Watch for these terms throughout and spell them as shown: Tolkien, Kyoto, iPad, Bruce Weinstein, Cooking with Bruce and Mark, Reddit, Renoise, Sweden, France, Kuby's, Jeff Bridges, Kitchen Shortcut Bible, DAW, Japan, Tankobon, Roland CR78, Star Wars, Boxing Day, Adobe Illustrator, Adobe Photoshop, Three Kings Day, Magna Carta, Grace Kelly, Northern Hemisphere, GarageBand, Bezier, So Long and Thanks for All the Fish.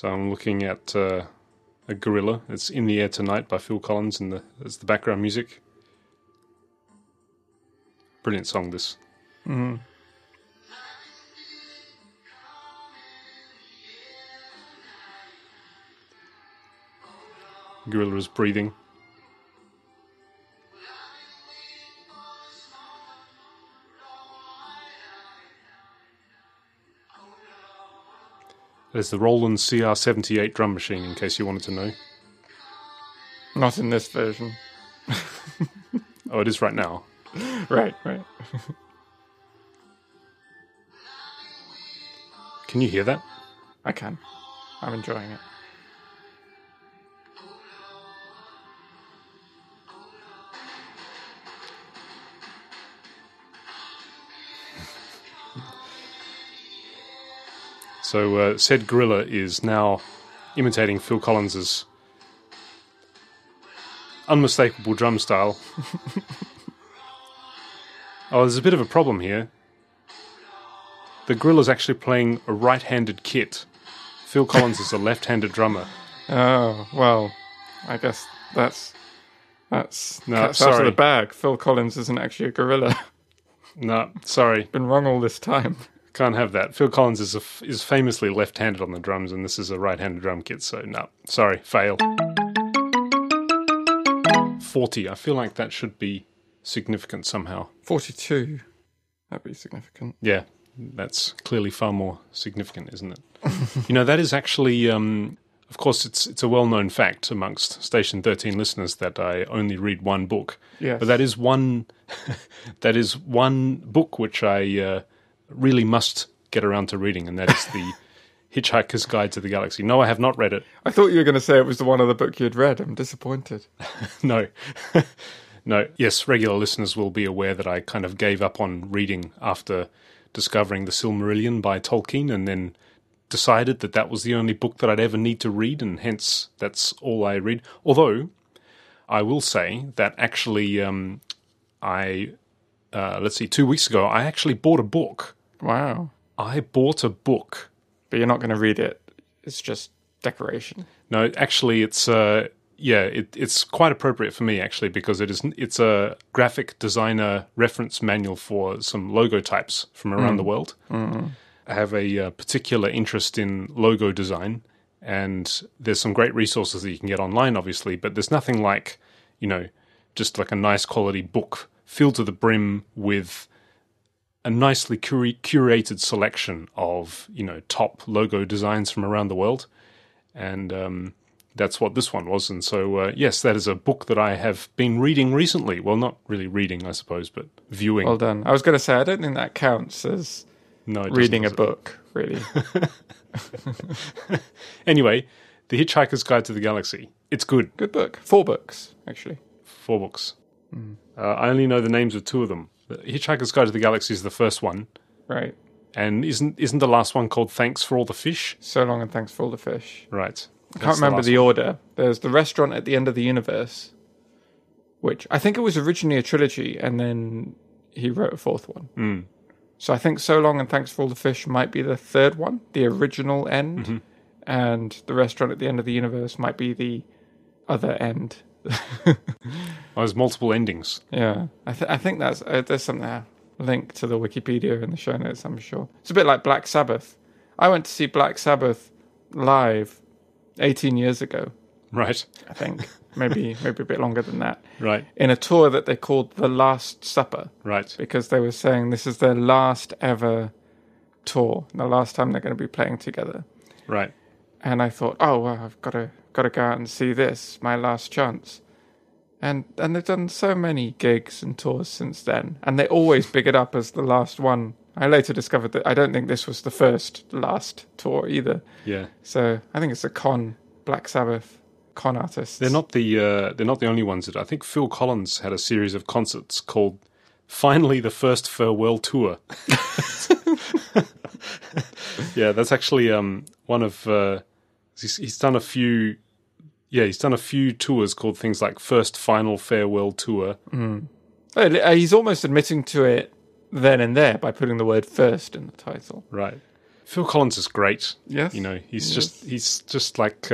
So I'm looking at a gorilla. It's In the Air Tonight by Phil Collins, and it's the background music. Brilliant song, this. Mm-hmm. Gorilla is breathing. There's the Roland CR78 drum machine, in case you wanted to know. Not in this version. Oh, it is right now. Right, right. Can you hear that? I can. I'm enjoying it. So said gorilla is now imitating Phil Collins's unmistakable drum style. Oh, there's a bit of a problem here. The gorilla's actually playing a right-handed kit. Phil Collins is a left-handed drummer. Oh, well, I guess that's no, cat's out of the bag. Phil Collins isn't actually a gorilla. No, sorry. Been wrong all this time. Can't have that. Phil Collins is famously left-handed on the drums, and this is a right-handed drum kit, so no. Sorry, fail. 40. I feel like that should be significant somehow. 42. That'd be significant. Yeah, that's clearly far more significant, isn't it? You know, that is actually, of course, it's a well-known fact amongst Station 13 listeners that I only read one book. Yes. But that is one, that is one book which I... really must get around to reading, and that is The Hitchhiker's Guide to the Galaxy. No, I have not read it. I thought you were going to say it was the one other book you'd read. I'm disappointed. No. No. Yes, regular listeners will be aware that I kind of gave up on reading after discovering The Silmarillion by Tolkien, and then decided that that was the only book that I'd ever need to read, and hence that's all I read. Although, I will say that actually let's see, 2 weeks ago, I actually bought a book. Wow. I bought a book. But you're not going to read it. It's just decoration. No, actually, it's it's quite appropriate for me, actually, because it's a graphic designer reference manual for some logo types from around the world. Mm. I have a particular interest in logo design, and there's some great resources that you can get online, obviously, but there's nothing like, you know, just like a nice quality book filled to the brim with a nicely curated selection of, you know, top logo designs from around the world. And that's what this one was. And so, yes, that is a book that I have been reading recently. Well, not really reading, I suppose, but viewing. Well done. I was going to say, I don't think that counts as reading a book, really. Anyway, The Hitchhiker's Guide to the Galaxy. It's good. Good book. 4 books, actually. 4 books. Mm. I only know the names of 2 of them. The Hitchhiker's Guide to the Galaxy is the first one. Right. And isn't the last one called Thanks for All the Fish? So Long and Thanks for All the Fish. Right. I can't remember the order. There's The Restaurant at the End of the Universe, which I think it was originally a trilogy, and then he wrote a 4th one. Mm. So I think So Long and Thanks for All the Fish might be the 3rd one, the original end, and The Restaurant at the End of the Universe might be the other end. Oh, there's multiple endings. Yeah, I think that's there's some link to the Wikipedia in the show notes, I'm sure. It's a bit like Black Sabbath. I went to see Black Sabbath live 18 years ago. Right. I think. Maybe a bit longer than that. Right. In a tour that they called The Last Supper. Right. Because they were saying this is their last ever tour, and the last time they're going to be playing together. Right. And I thought, oh, well, I've got to go out and see this, my last chance. And they've done so many gigs and tours since then, and they always big it up as the last one. I later discovered that I don't think this was the first last tour either. Yeah. So I think it's a Black Sabbath con artists. They're not the only ones. I think Phil Collins had a series of concerts called Finally the First Farewell Tour. Yeah, that's actually one of... He's done a few, tours called things like First Final Farewell Tour. Mm. He's almost admitting to it then and there by putting the word first in the title. Right. Phil Collins is great. Yes. You know, he's just like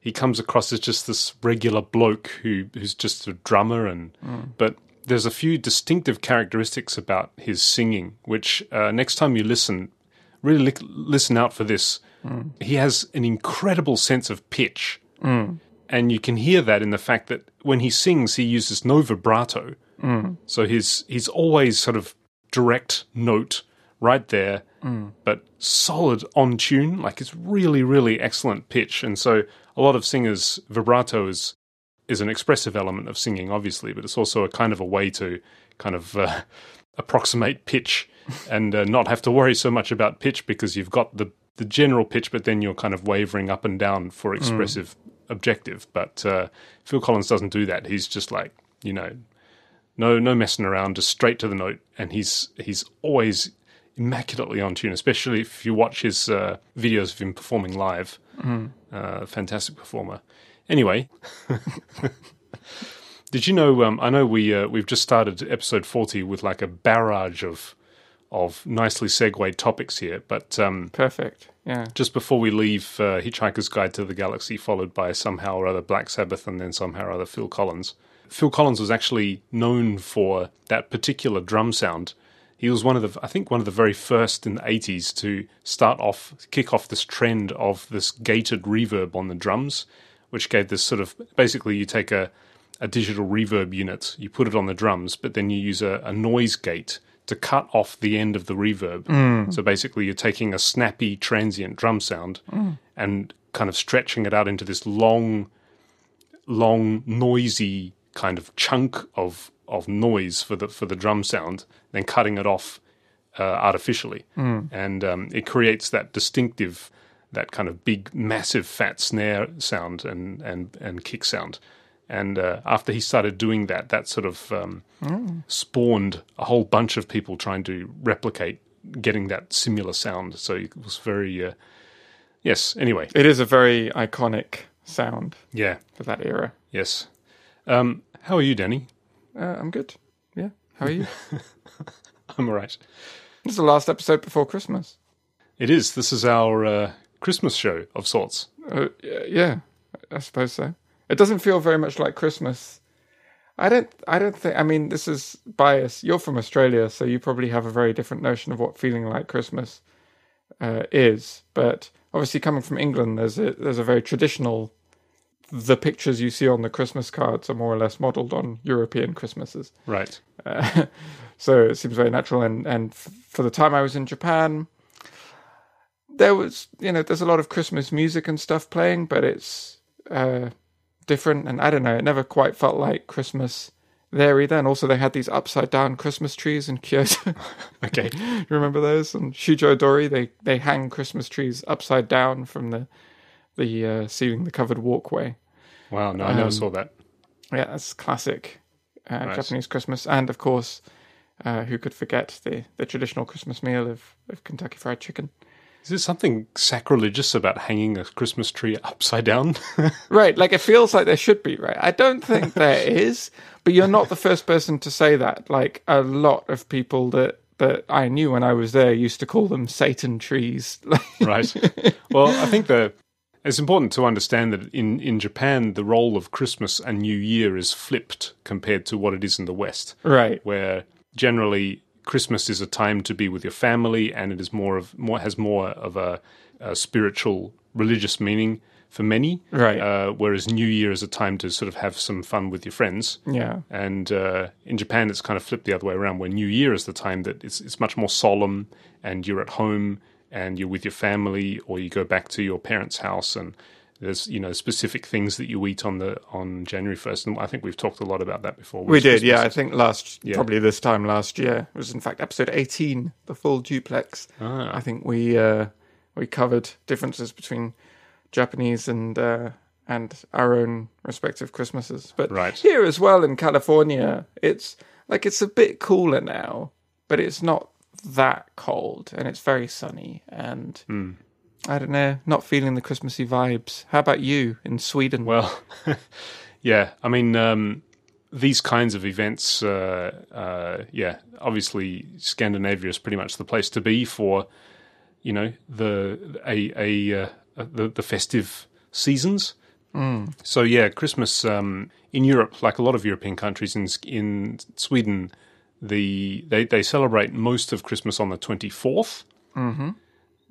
he comes across as just this regular bloke who's just a drummer and but there's a few distinctive characteristics about his singing, which next time you listen, really listen out for this. He has an incredible sense of pitch. And you can hear that in the fact that when he sings, he uses no vibrato. So he's always sort of direct note right there, but solid on tune. Like it's really, really excellent pitch. And so a lot of singers, vibrato is an expressive element of singing, obviously, but it's also a kind of a way to kind of approximate pitch and not have to worry so much about pitch because you've got the general pitch, but then you're kind of wavering up and down for expressive objective. But Phil Collins doesn't do that. He's just like, you know, no messing around, just straight to the note. And he's always immaculately on tune, especially if you watch his videos of him performing live. Fantastic performer. Anyway, did you know, I know we've just started episode 40 with like a barrage of nicely segued topics here, but perfect. Yeah. Just before we leave, Hitchhiker's Guide to the Galaxy, followed by somehow or other Black Sabbath, and then somehow or other Phil Collins. Phil Collins was actually known for that particular drum sound. He was one of the very first in the 80s to kick off this trend of this gated reverb on the drums, which gave this sort of, basically you take a digital reverb unit, you put it on the drums, but then you use a noise gate to cut off the end of the reverb. So basically you're taking a snappy transient drum sound and kind of stretching it out into this long noisy kind of chunk of noise for the drum sound, then cutting it off artificially. And it creates that distinctive, that kind of big massive fat snare sound and kick sound. And after he started doing that, that sort of spawned a whole bunch of people trying to replicate getting that similar sound. So it was very, yes, anyway. It is a very iconic sound for that era. Yes. How are you, Danny? I'm good. Yeah. How are you? I'm all right. This is the last episode before Christmas. It is. This is our Christmas show of sorts. Yeah, I suppose so. It doesn't feel very much like Christmas. I don't think. I mean, this is bias. You're from Australia, so you probably have a very different notion of what feeling like Christmas is. But obviously, coming from England, there's a very traditional. The pictures you see on the Christmas cards are more or less modelled on European Christmases. Right. So it seems very natural. And for the time I was in Japan, there was there's a lot of Christmas music and stuff playing, but it's. Different, and I don't know, it never quite felt like Christmas there either. And also they had these upside down Christmas trees in Kyoto. Okay. You remember those? And Shujodori, they hang Christmas trees upside down from the ceiling, the covered walkway. Wow, no, I never saw that. Yeah, that's classic nice. Japanese Christmas. And of course, who could forget the traditional Christmas meal of Kentucky Fried Chicken. Is there something sacrilegious about hanging a Christmas tree upside down? Right, like it feels like there should be, right? I don't think there is, but you're not the first person to say that. Like a lot of people that I knew when I was there used to call them Satan trees. Right. Well, I think it's important to understand that in Japan, the role of Christmas and New Year is flipped compared to what it is in the West. Right. Where generally Christmas is a time to be with your family, and it is has more of a spiritual, religious meaning for many. Right. Whereas New Year is a time to sort of have some fun with your friends. Yeah. And in Japan, it's kind of flipped the other way around, where New Year is the time that it's much more solemn, and you're at home and you're with your family, or you go back to your parents' house, and there's specific things that you eat on January 1st, and I think we've talked a lot about that before. We did, Christmas. Yeah. I think probably this time last year, it was in fact episode 18, the full duplex. Ah. I think we covered differences between Japanese and our own respective Christmases. But here as well in California, it's like it's a bit cooler now, but it's not that cold, and it's very sunny and. I don't know, not feeling the Christmassy vibes. How about you in Sweden? Well, yeah, I mean, these kinds of events, obviously Scandinavia is pretty much the place to be for you know, the festive seasons. Mm. So yeah, Christmas in Europe, like a lot of European countries, in Sweden, they celebrate most of Christmas on the 24th. Mm-hmm.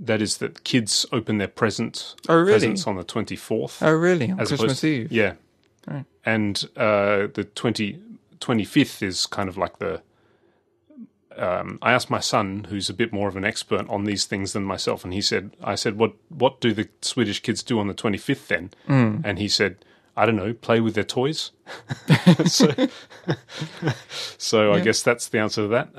That is that kids open their presents on the 24th. Oh, really? On Christmas Eve? Yeah. Right. And the 25th is kind of like the... I asked my son, who's a bit more of an expert on these things than myself, and I said, what do the Swedish kids do on the 25th then? Mm. And he said, I don't know, play with their toys. So yeah. I guess that's the answer to that.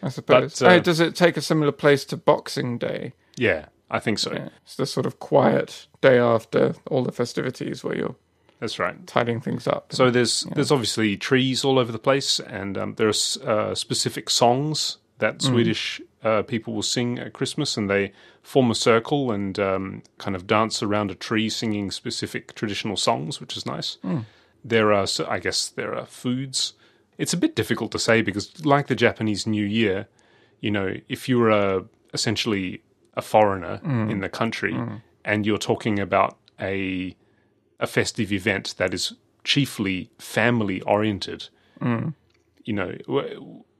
I suppose. But, does it take a similar place to Boxing Day? Yeah, I think so. Yeah. It's the sort of quiet day after all the festivities where you're... That's right. Tidying things up. So there's obviously trees all over the place, and there are specific songs that Swedish people will sing at Christmas, and they form a circle and kind of dance around a tree singing specific traditional songs, which is nice. Mm. I guess there are foods. It's a bit difficult to say because, like the Japanese New Year, you know, if you're essentially a foreigner in the country and you're talking about a festive event that is chiefly family-oriented, you know,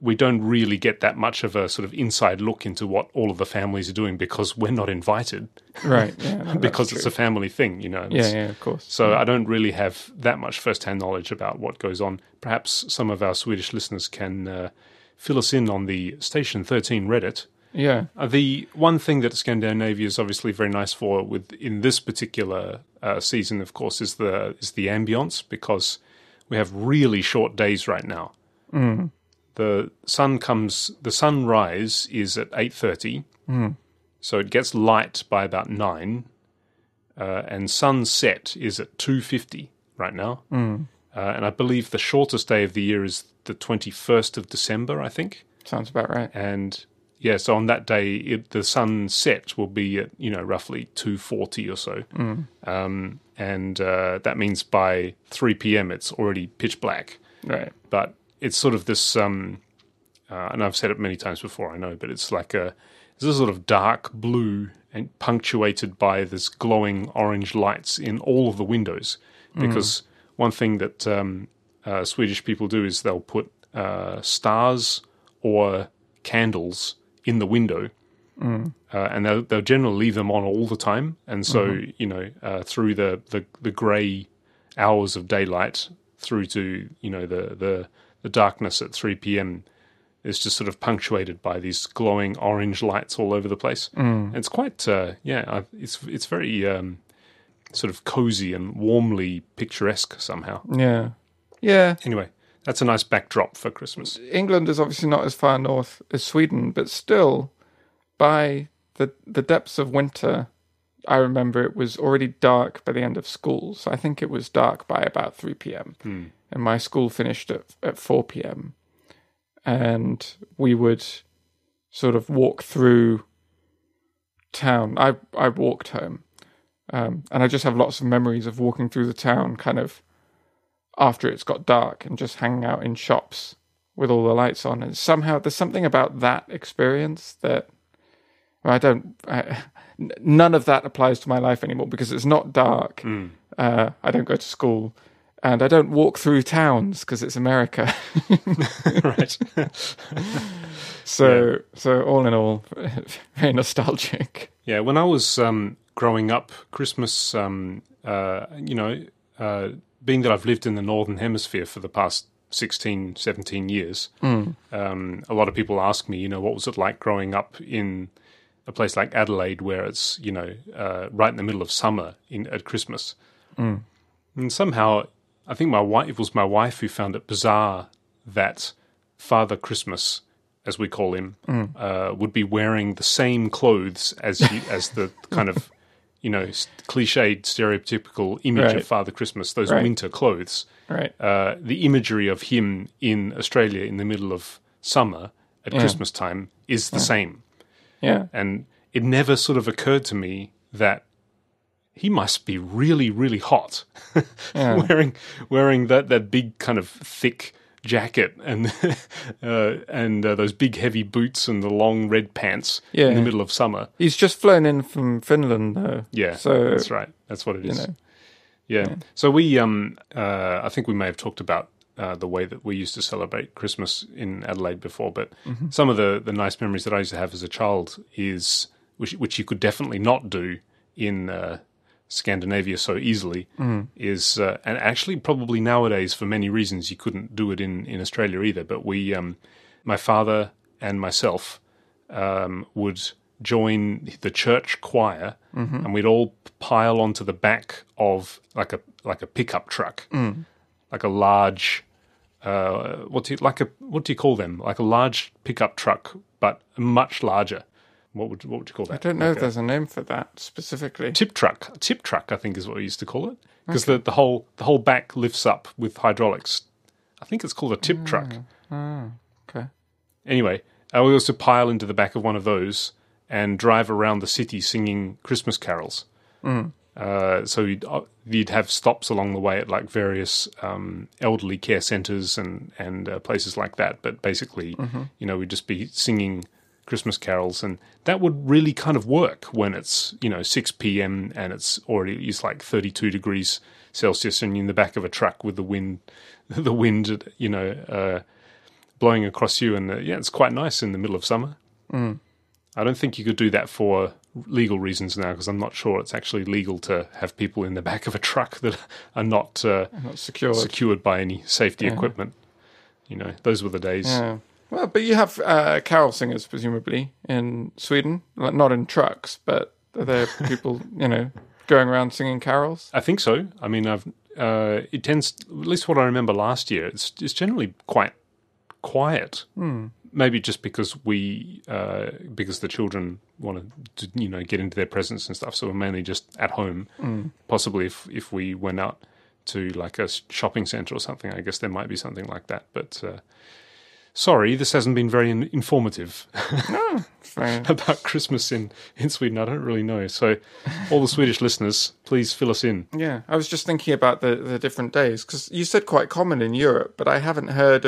we don't really get that much of a sort of inside look into what all of the families are doing because we're not invited. Right. Yeah, no, because it's a family thing, you know. Yeah, yeah, of course. So I don't really have that much first-hand knowledge about what goes on. Perhaps some of our Swedish listeners can fill us in on the Station 13 Reddit. Yeah. The one thing that Scandinavia is obviously very nice for in this particular season, of course, is the ambience, because we have really short days right now. Mm. The sunrise is at 8:30, so it gets light by about 9, and sunset is at 2:50 right now. Mm. And I believe the shortest day of the year is the 21st of December, I think. Sounds about right. And... yeah, so on that day, the sunset will be at, you know, roughly 2:40 or so. Mm. And that means by 3 p.m. it's already pitch black. Right. But it's sort of this, and I've said it many times before, I know, but it's like this sort of dark blue and punctuated by this glowing orange lights in all of the windows. Because one thing that Swedish people do is they'll put stars or candles in the window, and they'll generally leave them on all the time, and so you know, through the grey hours of daylight through to, you know, the darkness at 3 p.m. is just sort of punctuated by these glowing orange lights all over the place. It's quite it's very sort of cozy and warmly picturesque somehow. Yeah Anyway, that's a nice backdrop for Christmas. England is obviously not as far north as Sweden, but still, by the depths of winter, I remember it was already dark by the end of school. So I think it was dark by about 3 p.m. And my school finished at 4 p.m. And we would sort of walk through town. I walked home, and I just have lots of memories of walking through the town kind of after it's got dark and just hanging out in shops with all the lights on. And somehow there's something about that experience that none of that applies to my life anymore, because it's not dark. I don't go to school and I don't walk through towns because it's America. Right. So all in all, very nostalgic. Yeah. When I was growing up, Christmas, being that I've lived in the Northern Hemisphere for the past 16, 17 years, a lot of people ask me, you know, what was it like growing up in a place like Adelaide where it's, you know, right in the middle of summer at Christmas. And somehow, I think it was my wife who found it bizarre that Father Christmas, as we call him, would be wearing the same clothes as the kind of, you know, cliched, stereotypical image of Father Christmas, those winter clothes. Right. The imagery of him in Australia in the middle of summer at Christmas time is the same. Yeah. And it never sort of occurred to me that he must be really, really hot, wearing that big kind of thick jacket and those big heavy boots and the long red pants in the middle of summer. He's just flown in from Finland, though. Yeah, so, that's right. That's what it is. You know. Yeah. So we, I think we may have talked about the way that we used to celebrate Christmas in Adelaide before, but some of the nice memories that I used to have as a child is, which you could definitely not do in Scandinavia so easily, is, and actually probably nowadays for many reasons you couldn't do it in Australia either, but we, my father and myself would join the church choir, and we'd all pile onto the back of like a pickup truck, like a large what do you call them? Like a large pickup truck, but much larger. What would you call that? I don't know if there's a name for that specifically. Tip truck. Tip truck, I think, is what we used to call it, because the whole back lifts up with hydraulics. I think it's called a tip truck. Oh, okay. Anyway, we also pile into the back of one of those and drive around the city singing Christmas carols. So you'd have stops along the way at like various elderly care centres and places like that. But basically, we'd just be singing Christmas carols, and that would really kind of work when it's 6 p.m. and it's like 32 degrees Celsius, and you're in the back of a truck with the wind blowing across you, and it's quite nice in the middle of summer. I don't think you could do that for legal reasons now, because I'm not sure it's actually legal to have people in the back of a truck that are not secured by any safety equipment. Those were the days. Yeah. Well, but you have carol singers, presumably, in Sweden. Like, not in trucks, but are there people, going around singing carols? I think so. I mean, it tends, at least what I remember last year, it's generally quite quiet. Maybe just because because the children want to, get into their presents and stuff. So we're mainly just at home. Possibly if we went out to like a shopping centre or something, I guess there might be something like that. But sorry, this hasn't been very informative about Christmas in Sweden. I don't really know. So all the Swedish listeners, please fill us in. Yeah, I was just thinking about the different days, because you said quite common in Europe, but I haven't heard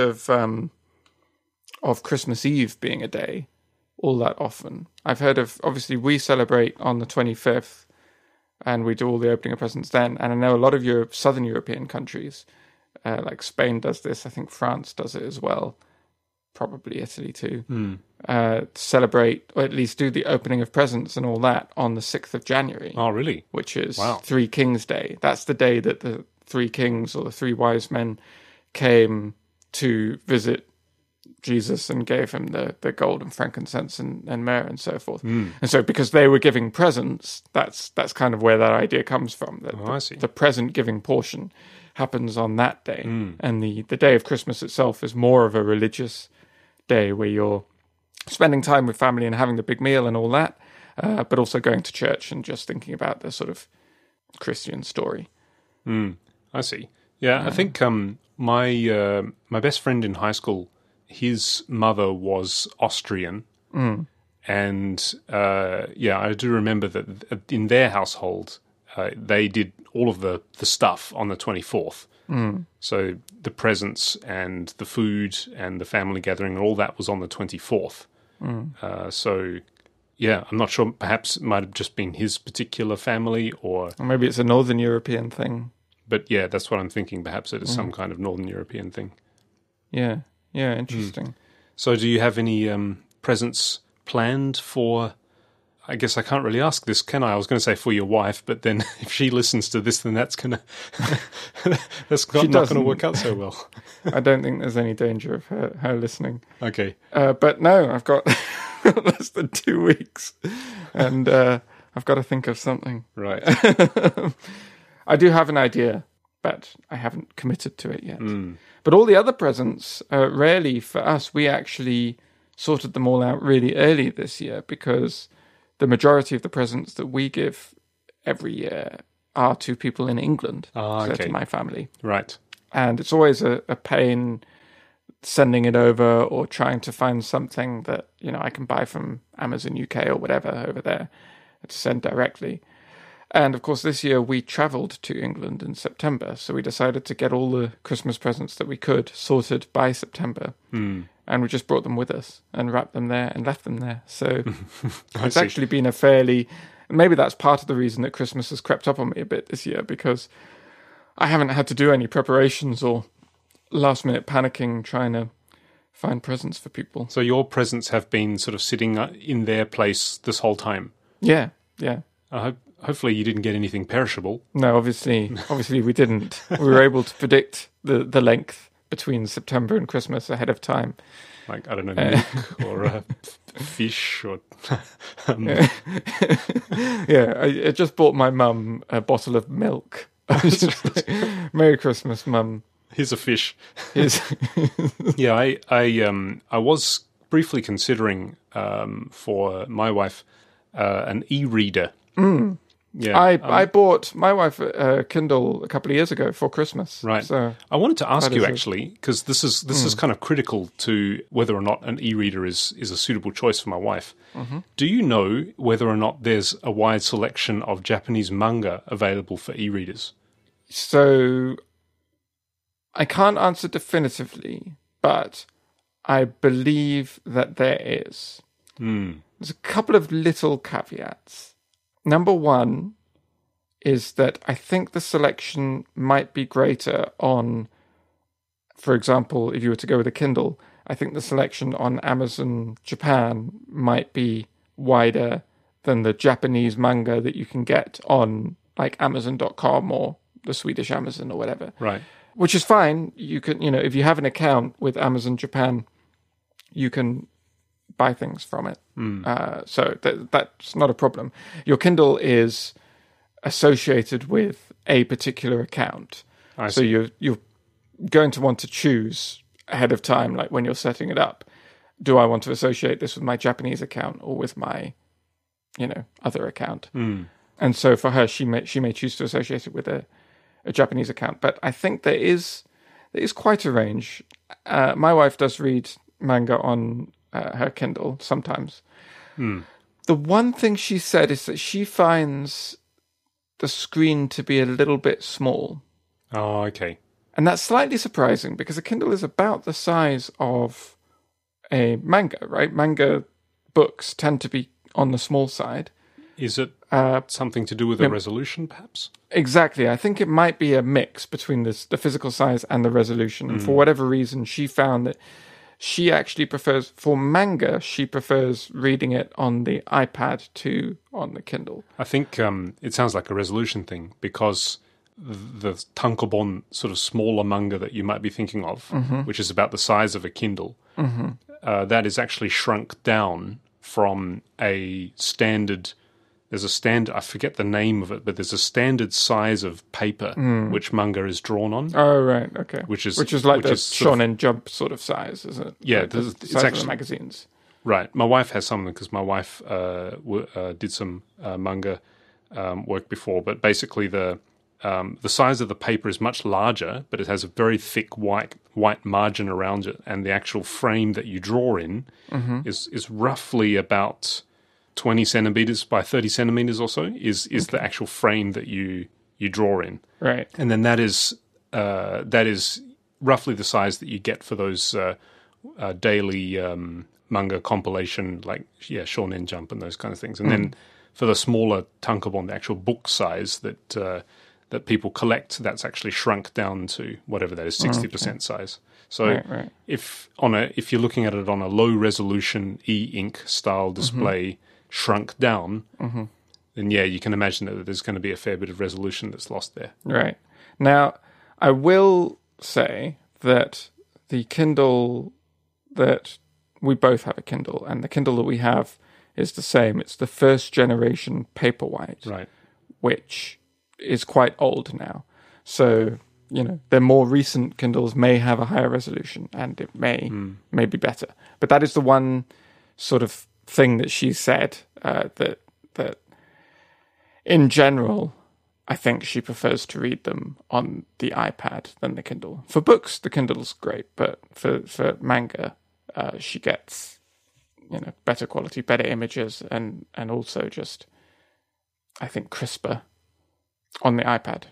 of Christmas Eve being a day all that often. I've heard of, obviously, we celebrate on the 25th and we do all the opening of presents then. And I know a lot of southern European countries, like Spain does this, I think France does it as well, probably Italy too, celebrate, or at least do the opening of presents and all that on the 6th of January. Oh, really? Which is Three Kings Day. That's the day that the three kings or the three wise men came to visit Jesus and gave him the gold and frankincense and myrrh and so forth. And so because they were giving presents, that's kind of where that idea comes from. The present giving portion happens on that day. And the day of Christmas itself is more of a religious day where you're spending time with family and having the big meal and all that, but also going to church and just thinking about the sort of Christian story. I see. Yeah, I think my best friend in high school, his mother was Austrian, and I do remember that in their household, they did all of the stuff on the 24th. So the presents and the food and the family gathering and all that was on the 24th. I'm not sure. Perhaps it might have just been his particular family, or maybe it's a Northern European thing. But yeah, that's what I'm thinking. Perhaps it is some kind of Northern European thing. Yeah. Yeah, interesting. So do you have any presents planned for, I guess I can't really ask this, can I? I was going to say for your wife, but then if she listens to this, then that's not going to work out so well. I don't think there's any danger of her listening. Okay. But no, I've got less than 2 weeks, and I've got to think of something. Right. I do have an idea, but I haven't committed to it yet. But all the other presents, rarely for us, we actually sorted them all out really early this year, because the majority of the presents that we give every year are to people in England, so to my family. Right. And it's always a pain sending it over or trying to find something that I can buy from Amazon UK or whatever over there to send directly. And of course, this year we travelled to England in September, so we decided to get all the Christmas presents that we could sorted by September. Mm. And we just brought them with us and wrapped them there and left them there. So it's actually been a fairly... Maybe that's part of the reason that Christmas has crept up on me a bit this year, because I haven't had to do any preparations or last-minute panicking trying to find presents for people. So your presents have been sort of sitting in their place this whole time? Yeah, yeah. Hopefully you didn't get anything perishable. No, obviously we didn't. We were able to predict the length between September and Christmas ahead of time. Like, I don't know, milk or a fish or... Yeah, I just bought my mum a bottle of milk. Merry Christmas, Mum. Here's a fish. Yeah, I was briefly considering for my wife an e-reader. Mm. Yeah, I bought my wife a Kindle a couple of years ago for Christmas. Right. So I wanted to ask you actually, because this is kind of critical to whether or not an e-reader is a suitable choice for my wife. Mm-hmm. Do you know whether or not there's a wide selection of Japanese manga available for e-readers? So I can't answer definitively, but I believe that there is. Mm. There's a couple of little caveats. Number one is that I think the selection might be greater on, for example, if you were to go with a Kindle, I think the selection on Amazon Japan might be wider than the Japanese manga that you can get on like Amazon.com or the Swedish Amazon or whatever. Right. Which is fine. You can, you know, if you have an account with Amazon Japan, you can buy things from it. Mm. So that's not a problem. Your Kindle is associated with a particular account. So you're going to want to choose ahead of time, like when you're setting it up, do I want to associate this with my Japanese account or with my, you know, other account? Mm. And so for her, she may choose to associate it with a Japanese account. But I think there is quite a range. My wife does read manga on her Kindle sometimes. Mm. The one thing she said is that she finds the screen to be a little bit small. Oh, okay. And that's slightly surprising because a Kindle is about the size of a manga, right? Manga books tend to be on the small side. Is it something to do with the resolution, perhaps? Exactly. I think it might be a mix between the physical size and the resolution. Mm. And for whatever reason, she found that she actually prefers, for manga, she prefers reading it on the iPad to on the Kindle. I think it sounds like a resolution thing because the Tankobon sort of smaller manga that you might be thinking of, mm-hmm. which is about the size of a Kindle, mm-hmm. That is actually shrunk down from a standard... There's a standard, I forget the name of it, but there's a standard size of paper which manga is drawn on. Oh, right, okay. Which is like the Shonen Jump sort of size, is it? Yeah, like the size of the magazines. Right. My wife has something because my wife did some manga work before, but basically the size of the paper is much larger, but it has a very thick white margin around it, and the actual frame that you draw in mm-hmm. is roughly about 20 centimeters by 30 centimeters or so is okay. The actual frame that you draw in. Right. And then that is roughly the size that you get for those daily manga compilation, like, yeah, Shonen Jump and those kind of things. And then for the smaller Tankobon, the actual book size that people collect, that's actually shrunk down to whatever that is, 60% size. So right. If you're looking at it on a low-resolution e-ink style display, mm-hmm. shrunk down, mm-hmm. then yeah, you can imagine that there's going to be a fair bit of resolution that's lost there. Right. Now, I will say that the Kindle that we both have a Kindle, and the Kindle that we have is the same. It's the first generation Paperwhite, right. which is quite old now. So, you know, the more recent Kindles may have a higher resolution, and it may be better. But that is the one sort of thing that she said, that in general, I think she prefers to read them on the iPad than the Kindle. For books, the Kindle's great, but for manga, she gets, you know, better quality, better images, and also just, I think, crisper on the iPad.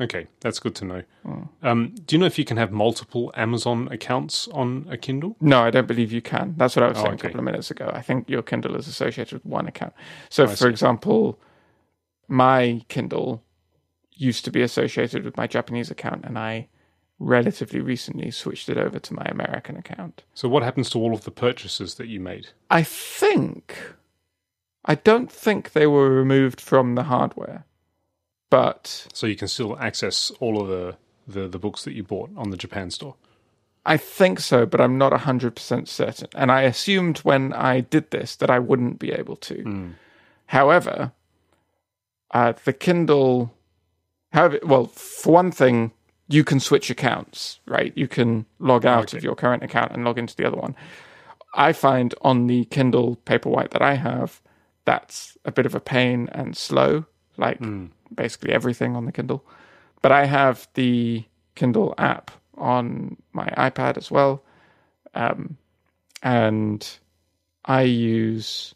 Okay, that's good to know. Do you know if you can have multiple Amazon accounts on a Kindle? No, I don't believe you can. That's what I was saying a couple of minutes ago. I think your Kindle is associated with one account. So, for example, my Kindle used to be associated with my Japanese account, and I relatively recently switched it over to my American account. So what happens to all of the purchases that you made? I don't think they were removed from the hardware. But so you can still access all of the books that you bought on the Japan store? I think so, but I'm not 100% certain. And I assumed when I did this that I wouldn't be able to. However, the Kindle... Well, for one thing, you can switch accounts, right? You can log out of your current account and log into the other one. I find on the Kindle Paperwhite that I have, that's a bit of a pain and slow, like basically everything on the Kindle. But I have the Kindle app on my iPad as well. And I use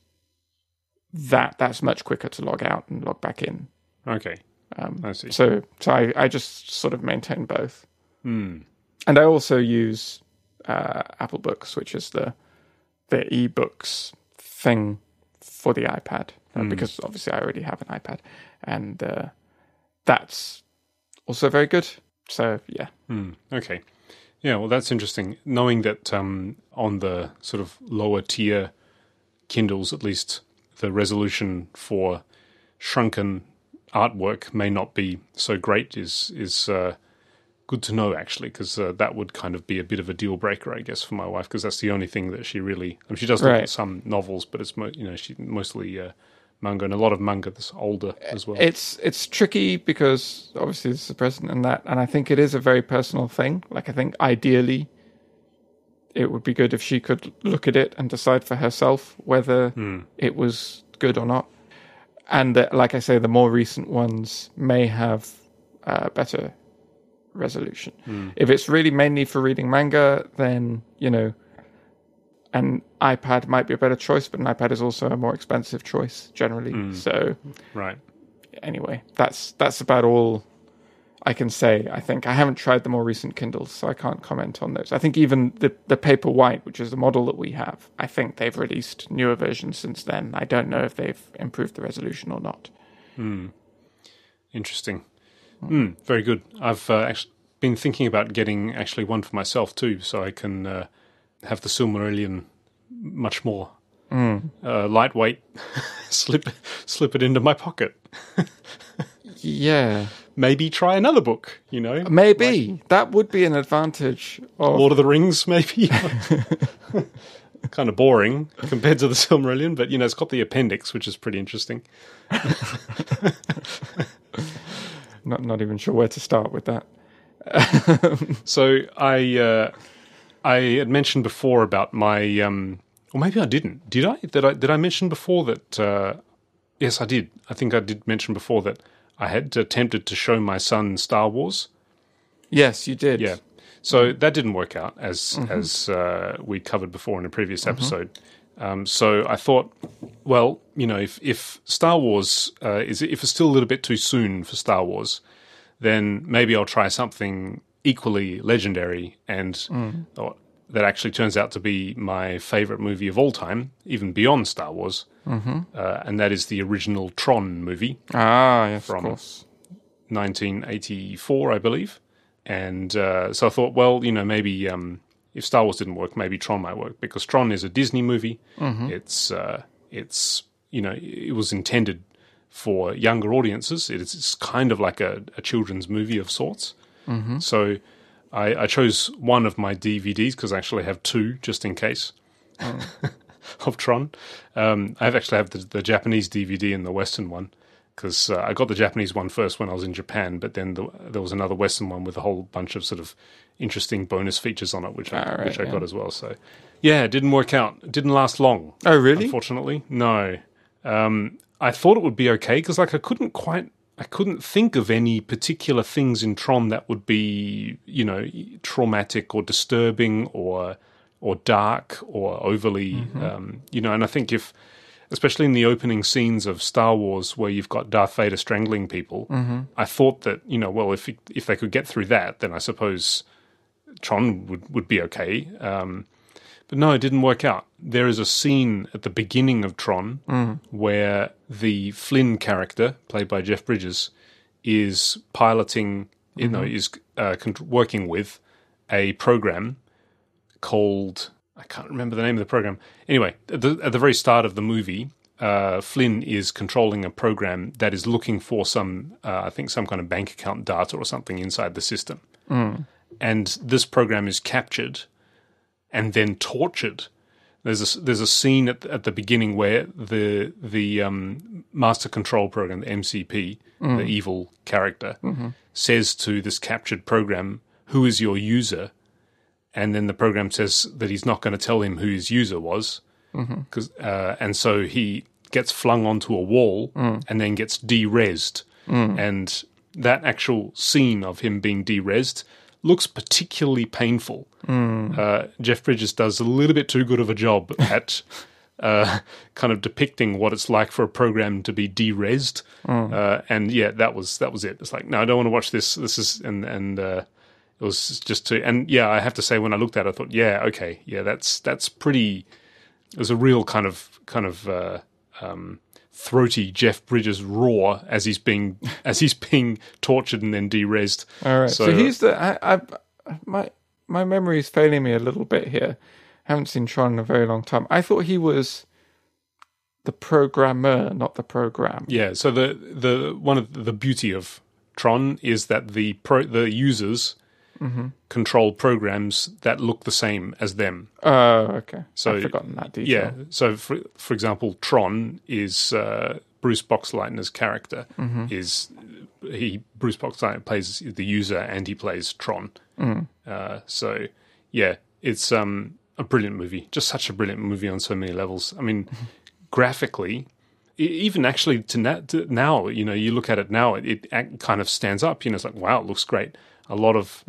that. That's much quicker to log out and log back in. I see. So I just sort of maintain both. And I also use Apple Books, which is the ebooks thing for the iPad, because obviously I already have an iPad, and that's also very good. So, yeah. Okay. Yeah, well, that's interesting. Knowing that on the sort of lower tier Kindles, at least, the resolution for shrunken artwork may not be so great is good to know, actually, because that would kind of be a bit of a deal breaker, I guess, for my wife, because that's the only thing that she really... I mean, she does look at some novels, but it's she mostly manga, and a lot of manga that's older as well. It's tricky because obviously there's the present and that, and I think it is a very personal thing. Like, I think ideally it would be good if she could look at it and decide for herself whether it was good or not. And like I say, the more recent ones may have better resolution. If it's really mainly for reading manga, then, an iPad might be a better choice, but an iPad is also a more expensive choice generally. So, anyway, that's about all I can say, I think. I haven't tried the more recent Kindles, so I can't comment on those. I think even the Paperwhite, which is the model that we have, I think they've released newer versions since then. I don't know if they've improved the resolution or not. Interesting. Very good. I've actually been thinking about getting actually one for myself too, so I can have the Silmarillion much more lightweight, slip it into my pocket. Yeah. Maybe try another book, Maybe. Like, that would be an advantage. Lord of the Rings, maybe. Kind of boring compared to the Silmarillion, but, it's got the appendix, which is pretty interesting. Not even sure where to start with that. So I had mentioned before about my... or maybe I didn't. Did I? Did I mention before that... yes, I did. I think I did mention before that I had attempted to show my son Star Wars. Yes, you did. Yeah. So that didn't work out, as we covered before in a previous episode. So I thought, well, if Star Wars if it's still a little bit too soon for Star Wars, then maybe I'll try something equally legendary and that actually turns out to be my favorite movie of all time, even beyond Star Wars. And that is the original Tron movie. Yes, from 1984, I believe. And so I thought, well, maybe if Star Wars didn't work, maybe Tron might work, because Tron is a Disney movie. It's it was intended for younger audiences. It's kind of like a children's movie of sorts. So I chose one of my DVDs, because I actually have two, just in case. Of Tron. I actually have the Japanese DVD and the Western one, because I got the Japanese one first when I was in Japan, but then there was another Western one with a whole bunch of sort of interesting bonus features on it, which I got as well. So, yeah, it didn't work out. It didn't last long. Oh, really? Unfortunately. No. I thought it would be okay, because I couldn't think of any particular things in Tron that would be, traumatic or disturbing or dark or overly, and I think if especially in the opening scenes of Star Wars where you've got Darth Vader strangling people, I thought that, you know, well, if they could get through that, then I suppose Tron would be okay. But no, it didn't work out. There is a scene at the beginning of Tron where the Flynn character, played by Jeff Bridges, is piloting, you know, is working with a program called... I can't remember the name of the program. Anyway, at the very start of the movie, Flynn is controlling a program that is looking for some, I think, some kind of bank account data or something inside the system. And this program is captured and then tortured. There's a scene at the beginning where the master control program, the MCP, the evil character, says to this captured program, "Who is your user?" And then the program says that he's not going to tell him who his user was, and so he gets flung onto a wall and then gets de-rezzed. And that actual scene of him being de-rezzed looks particularly painful. Jeff Bridges does a little bit too good of a job at kind of depicting what it's like for a program to be de-rezzed. And yeah, that was it. It's like, no, I don't want to watch this. This is it was just too, and yeah, I have to say, when I looked at it, I thought, yeah, okay, yeah, that's pretty. It was a real kind of throaty Jeff Bridges roar as he's being tortured and then de-rezzed. All right, so here's the my memory is failing me a little bit here. I haven't seen Tron in a very long time. I thought he was the programmer, not the program. Yeah, so the one of the beauty of Tron is that the users control programs that look the same as them. Oh, okay. So I've forgotten that detail. Yeah. So, for example, Tron is Bruce Boxleitner's character. Bruce Boxleitner plays the user, and he plays Tron. So, yeah, it's a brilliant movie. Just such a brilliant movie on so many levels. I mean, graphically. Even actually to now, you know, you look at it now, it kind of stands up. You know, it's like, wow, it looks great. A lot of,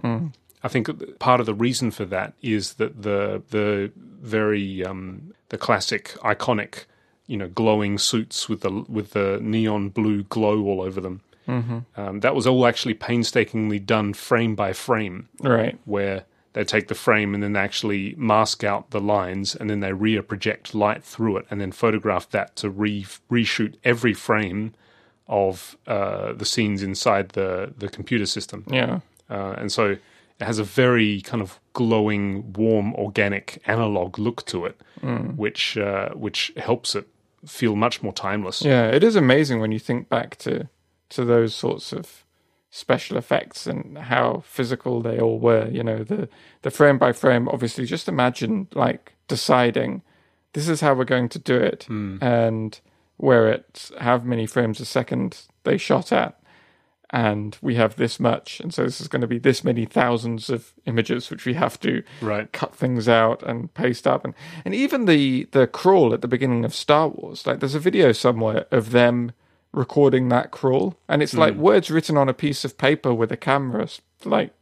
I think part of the reason for that is that the very the classic iconic, you know, glowing suits with the neon blue glow all over them. That was all actually painstakingly done frame by frame, right? Where they take the frame and then they actually mask out the lines and then they rear project light through it and then photograph that to reshoot every frame of the scenes inside the computer system. Yeah. And so it has a very kind of glowing, warm, organic analog look to it, which helps it feel much more timeless. Yeah, it is amazing when you think back to those sorts of special effects and how physical they all were. You know, the frame by frame, obviously, just imagine like deciding this is how we're going to do it and where it's how many frames a second they shot at, and we have this much, and so this is going to be this many thousands of images which we have to cut things out and paste up, and even the crawl at the beginning of Star Wars, like there's a video somewhere of them recording that crawl, and it's like words written on a piece of paper with a camera like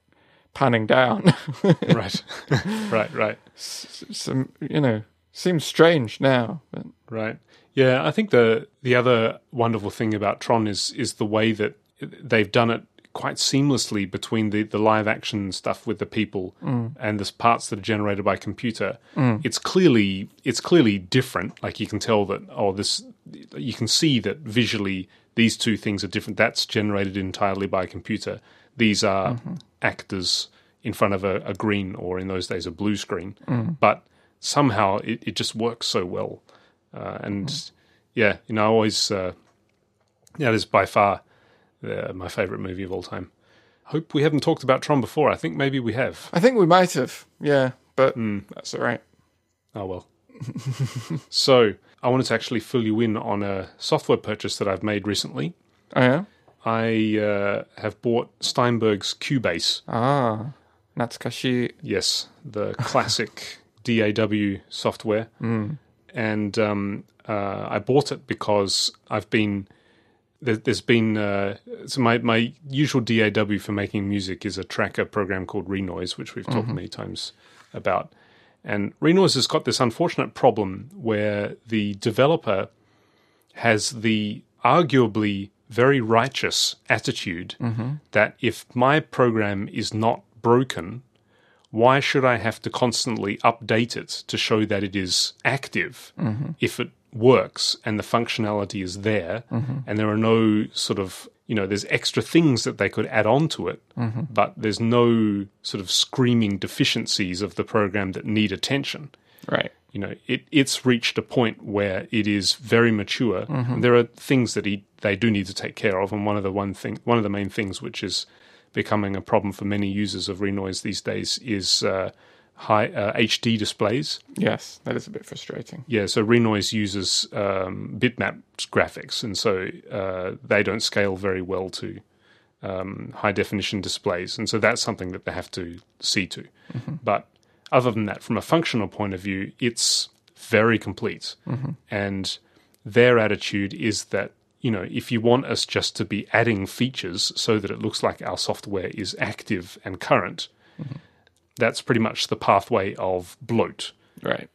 panning down. right Some, you know, seems strange now, but. Right, yeah, I think the other wonderful thing about Tron is the way that they've done it quite seamlessly between the live action stuff with the people and the parts that are generated by computer. It's clearly different. Like you can tell that, you can see that visually these two things are different. That's generated entirely by a computer. These are actors in front of a green, or in those days a blue screen. But somehow it just works so well. Yeah, you know, I always that is by far my favourite movie of all time. Hope we haven't talked about Tron before. I think maybe we have. I think we might have, yeah, but that's all right. Oh, well. So I wanted to actually fill you in on a software purchase that I've made recently. Oh, yeah? I have bought Steinberg's Cubase. Ah, Natsukashi. Yes, the classic DAW software. And I bought it because I've been... There's been so my usual DAW for making music is a tracker program called Renoise, which we've talked many times about. And Renoise has got this unfortunate problem where the developer has the arguably very righteous attitude that if my program is not broken, why should I have to constantly update it to show that it is active if it works and the functionality is there and there are no sort of, you know, there's extra things that they could add on to it, but there's no sort of screaming deficiencies of the program that need attention. Right. You know, it's reached a point where it is very mature. And there are things that they do need to take care of, and one of the main things which is becoming a problem for many users of Renoise these days is high HD displays. Yes, that is a bit frustrating. Yeah, so Renoise uses bitmap graphics, and so they don't scale very well to high definition displays, and so that's something that they have to see to, but. Other than that, from a functional point of view, it's very complete. And their attitude is that, you know, if you want us just to be adding features so that it looks like our software is active and current, that's pretty much the pathway of bloat. Right.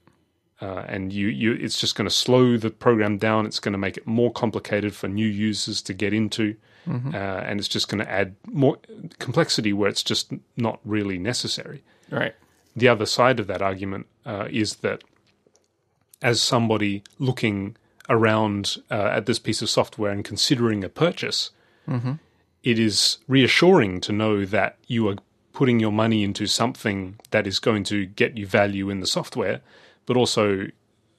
And it's just going to slow the program down. It's going to make it more complicated for new users to get into. And it's just going to add more complexity where it's just not really necessary. Right. The other side of that argument is that as somebody looking around at this piece of software and considering a purchase, it is reassuring to know that you are putting your money into something that is going to get you value in the software, but also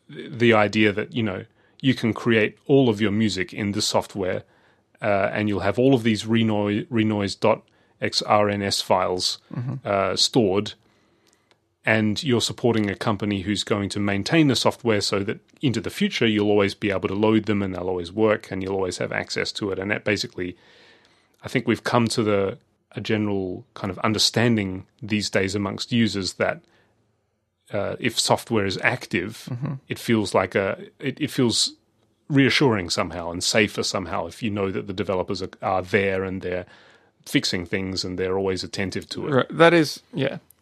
the idea that, you know, you can create all of your music in this software and you'll have all of these Renoise.xrns files stored. And you're supporting a company who's going to maintain the software so that into the future you'll always be able to load them and they'll always work and you'll always have access to it. And that basically, I think we've come to a general kind of understanding these days amongst users that if software is active, it feels like it feels reassuring somehow and safer somehow if you know that the developers are there and they're fixing things and they're always attentive to it. Right.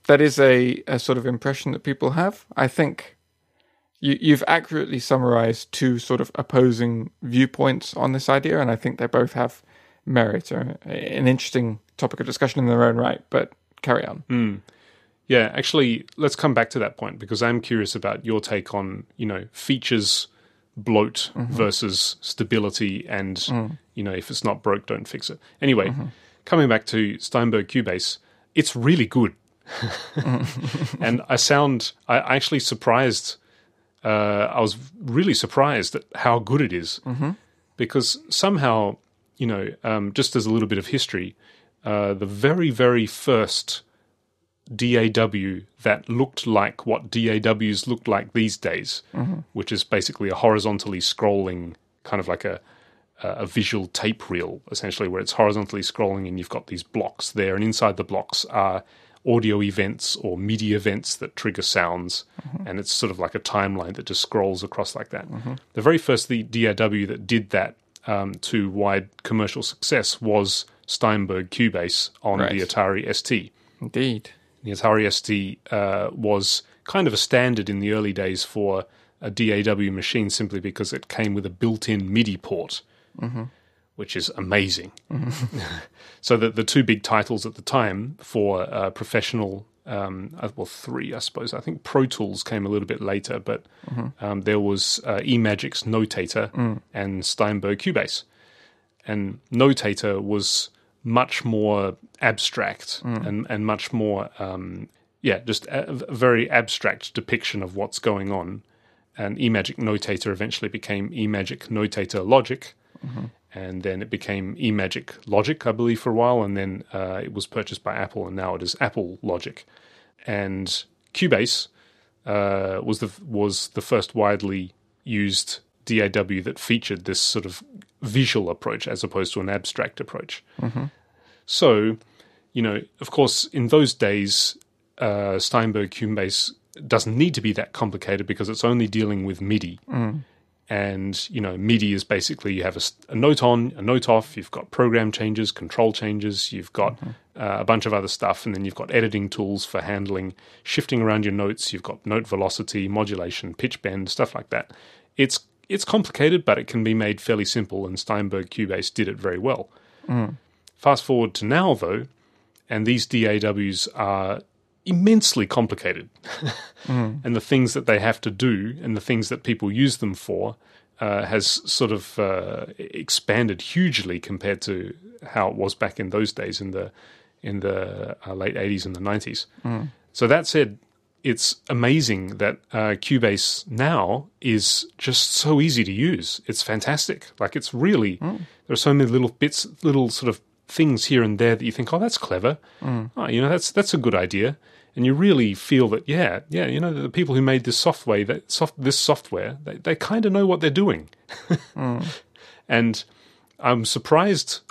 That is a sort of impression that people have. I think you've accurately summarized two sort of opposing viewpoints on this idea, and I think they both have merit or an interesting topic of discussion in their own right, but carry on. Yeah, actually, let's come back to that point because I'm curious about your take on, you know, features bloat versus stability and, you know, if it's not broke, don't fix it. Anyway, coming back to Steinberg Cubase, it's really good. And I actually surprised. I was really surprised at how good it is, because somehow, you know, just as a little bit of history, the very, very first DAW that looked like what DAWs look like these days, which is basically a horizontally scrolling kind of like a visual tape reel, essentially, where it's horizontally scrolling and you've got these blocks there, and inside the blocks are audio events or MIDI events that trigger sounds, and it's sort of like a timeline that just scrolls across like that. The very first DAW that did that to wide commercial success was Steinberg Cubase on the Atari ST. Indeed. The Atari ST was kind of a standard in the early days for a DAW machine simply because it came with a built-in MIDI port, which is amazing. So that the two big titles at the time for professional, well, three, I suppose. I think Pro Tools came a little bit later, but there was eMagic's Notator and Steinberg Cubase. And Notator was much more abstract and much more, just a very abstract depiction of what's going on. And eMagic Notator eventually became eMagic Notator Logic, and then it became eMagic Logic, I believe, for a while, and then it was purchased by Apple, and now it is Apple Logic. And Cubase was the first widely used DAW that featured this sort of visual approach as opposed to an abstract approach. So, you know, of course, in those days, Steinberg Cubase doesn't need to be that complicated because it's only dealing with MIDI. And, you know, MIDI is basically you have a note on, a note off, you've got program changes, control changes, you've got a bunch of other stuff, and then you've got editing tools for handling, shifting around your notes, you've got note velocity, modulation, pitch bend, stuff like that. It's it's complicated, but it can be made fairly simple, and Steinberg Cubase did it very well. Mm. Fast forward to now, though, and these DAWs are immensely complicated. And the things that they have to do and the things that people use them for has sort of expanded hugely compared to how it was back in those days in the late 80s and the 90s. Mm. So that said, it's amazing that Cubase now is just so easy to use. It's fantastic. Like, it's really, there are so many little bits, little sort of things here and there that you think, oh, that's clever. Oh, you know, that's a good idea. And you really feel that, yeah, you know, the people who made this software, they kind of know what they're doing. And I was surprised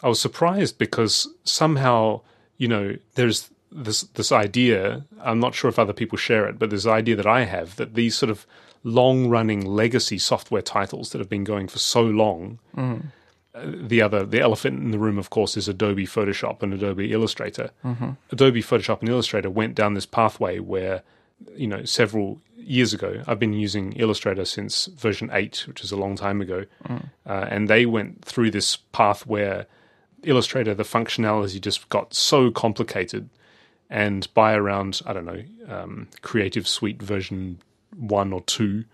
because somehow, you know, there's this idea, I'm not sure if other people share it, but there's an idea that I have that these sort of long-running legacy software titles that have been going for so long, the elephant in the room, of course, is Adobe Photoshop and Adobe Illustrator. Adobe Photoshop and Illustrator went down this pathway where, you know, several years ago, I've been using Illustrator since version 8, which is a long time ago, and they went through this path where Illustrator, the functionality just got so complicated, and by around, I don't know, Creative Suite version 1 or 2,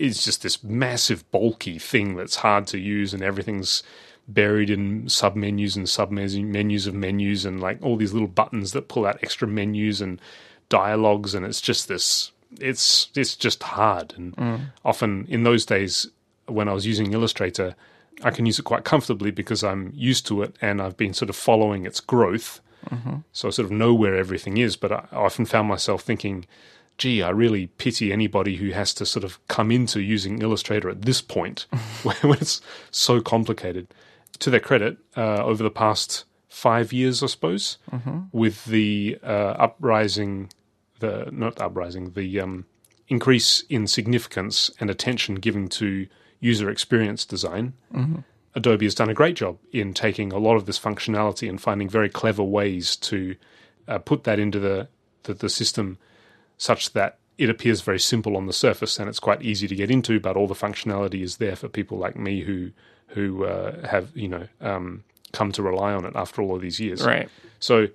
it's just this massive bulky thing that's hard to use, and everything's buried in submenus and submenus of menus, and like all these little buttons that pull out extra menus and dialogues, and it's just this, it's just hard. And often in those days when I was using Illustrator, I can use it quite comfortably because I'm used to it and I've been sort of following its growth. So I sort of know where everything is, but I often found myself thinking, gee, I really pity anybody who has to sort of come into using Illustrator at this point when it's so complicated. To their credit, over the past 5 years, I suppose, with the increase in significance and attention given to user experience design, Adobe has done a great job in taking a lot of this functionality and finding very clever ways to put that into the system, such that it appears very simple on the surface and it's quite easy to get into, but all the functionality is there for people like me who have, you know, come to rely on it after all of these years. Right. So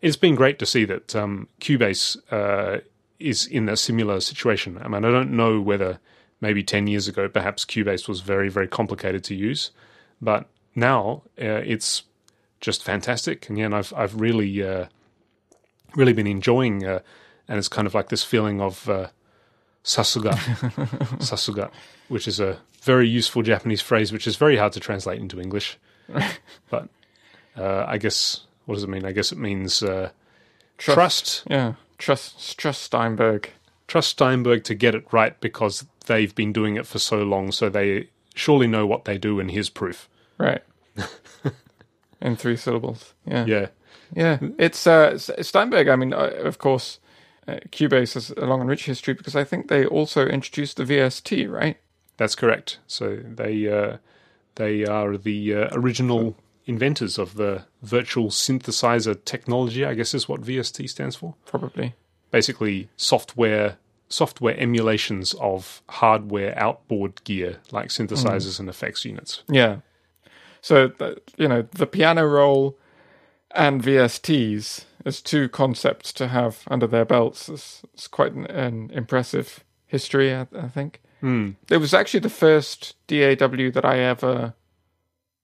it's been great to see that Cubase is in a similar situation. I mean, I don't know whether maybe 10 years ago perhaps Cubase was very, very complicated to use, but now it's just fantastic. And, yeah, I've really, really been enjoying and it's kind of like this feeling of sasuga, which is a very useful Japanese phrase, which is very hard to translate into English. But I guess, what does it mean? I guess it means trust. Yeah, trust Steinberg. Trust Steinberg to get it right because they've been doing it for so long, so they surely know what they do, and here's proof. Right. In 3 syllables. Yeah. Yeah. Yeah. It's Steinberg, I mean, of course... Cubase has a long and rich history because I think they also introduced the VST, right? That's correct. So they are the original inventors of the virtual synthesizer technology, I guess is what VST stands for. Probably. Basically, software emulations of hardware outboard gear, like synthesizers and effects units. Yeah. So, you know, the piano roll and VSTs as 2 concepts to have under their belts. It's quite an impressive history, I think. It was actually the first DAW that I ever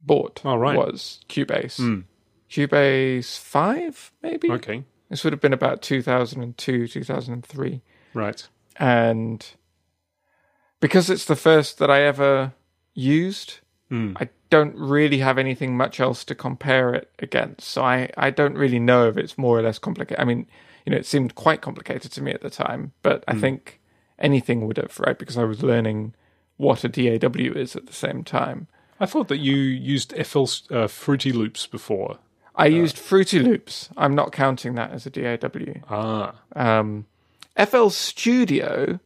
bought. Oh, right. Was Cubase. Cubase 5, maybe? Okay. This would have been about 2002, 2003. Right. And because it's the first that I ever used, I don't really have anything much else to compare it against. So I don't really know if it's more or less complicated. I mean, you know, it seemed quite complicated to me at the time, but I think anything would have, right? Because I was learning what a DAW is at the same time. I thought that you used FL Fruity Loops before. I used Fruity Loops. I'm not counting that as a DAW. Ah. FL Studio,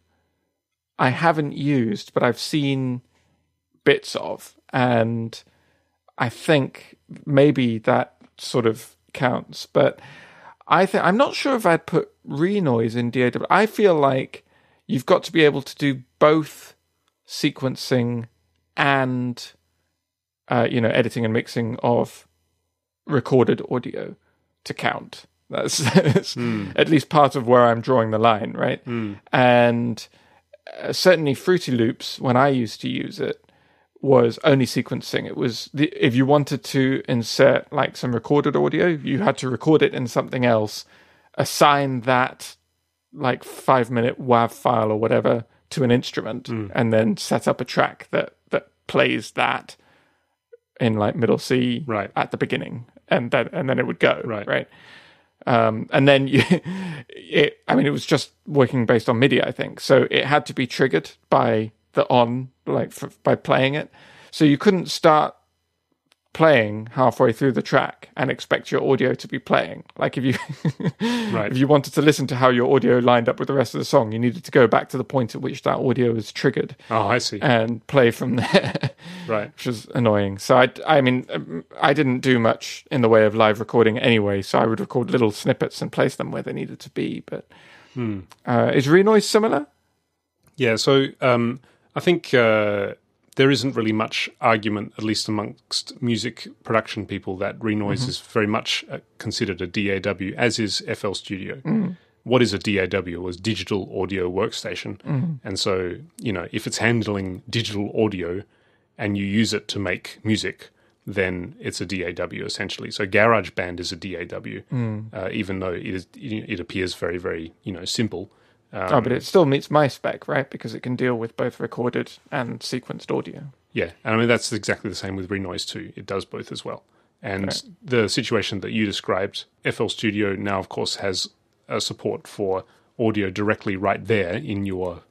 I haven't used, but I've seen bits of. And I think maybe that sort of counts. But I'm not sure if I'd put Renoise in DAW. I feel like you've got to be able to do both sequencing and editing and mixing of recorded audio to count. That's at least part of where I'm drawing the line, right? And certainly Fruity Loops, when I used to use it, was only sequencing. It was if you wanted to insert like some recorded audio, you had to record it in something else, assign that like 5-minute WAV file or whatever to an instrument, and then set up a track that plays that in like middle C at the beginning, and then it would go right. And then it was just working based on MIDI, I think. So it had to be triggered by by playing it. So you couldn't start playing halfway through the track and expect your audio to be playing. Like if you if you wanted to listen to how your audio lined up with the rest of the song, you needed to go back to the point at which that audio was triggered. Oh, I see. And play from there. Right. Which is annoying. So I didn't do much in the way of live recording anyway, so I would record little snippets and place them where they needed to be. But is Renoise similar? Yeah, so I think there isn't really much argument, at least amongst music production people, that Renoise is very much considered a DAW, as is FL Studio. What is a DAW? Well, it's digital audio workstation. And so, if it's handling digital audio and you use it to make music, then it's a DAW essentially. So GarageBand is a DAW, even though it appears very, very simple. But it still meets my spec, right? Because it can deal with both recorded and sequenced audio. Yeah, and that's exactly the same with Renoise too. It does both as well. And the situation that you described, FL Studio now, of course, has support for audio directly right there in your...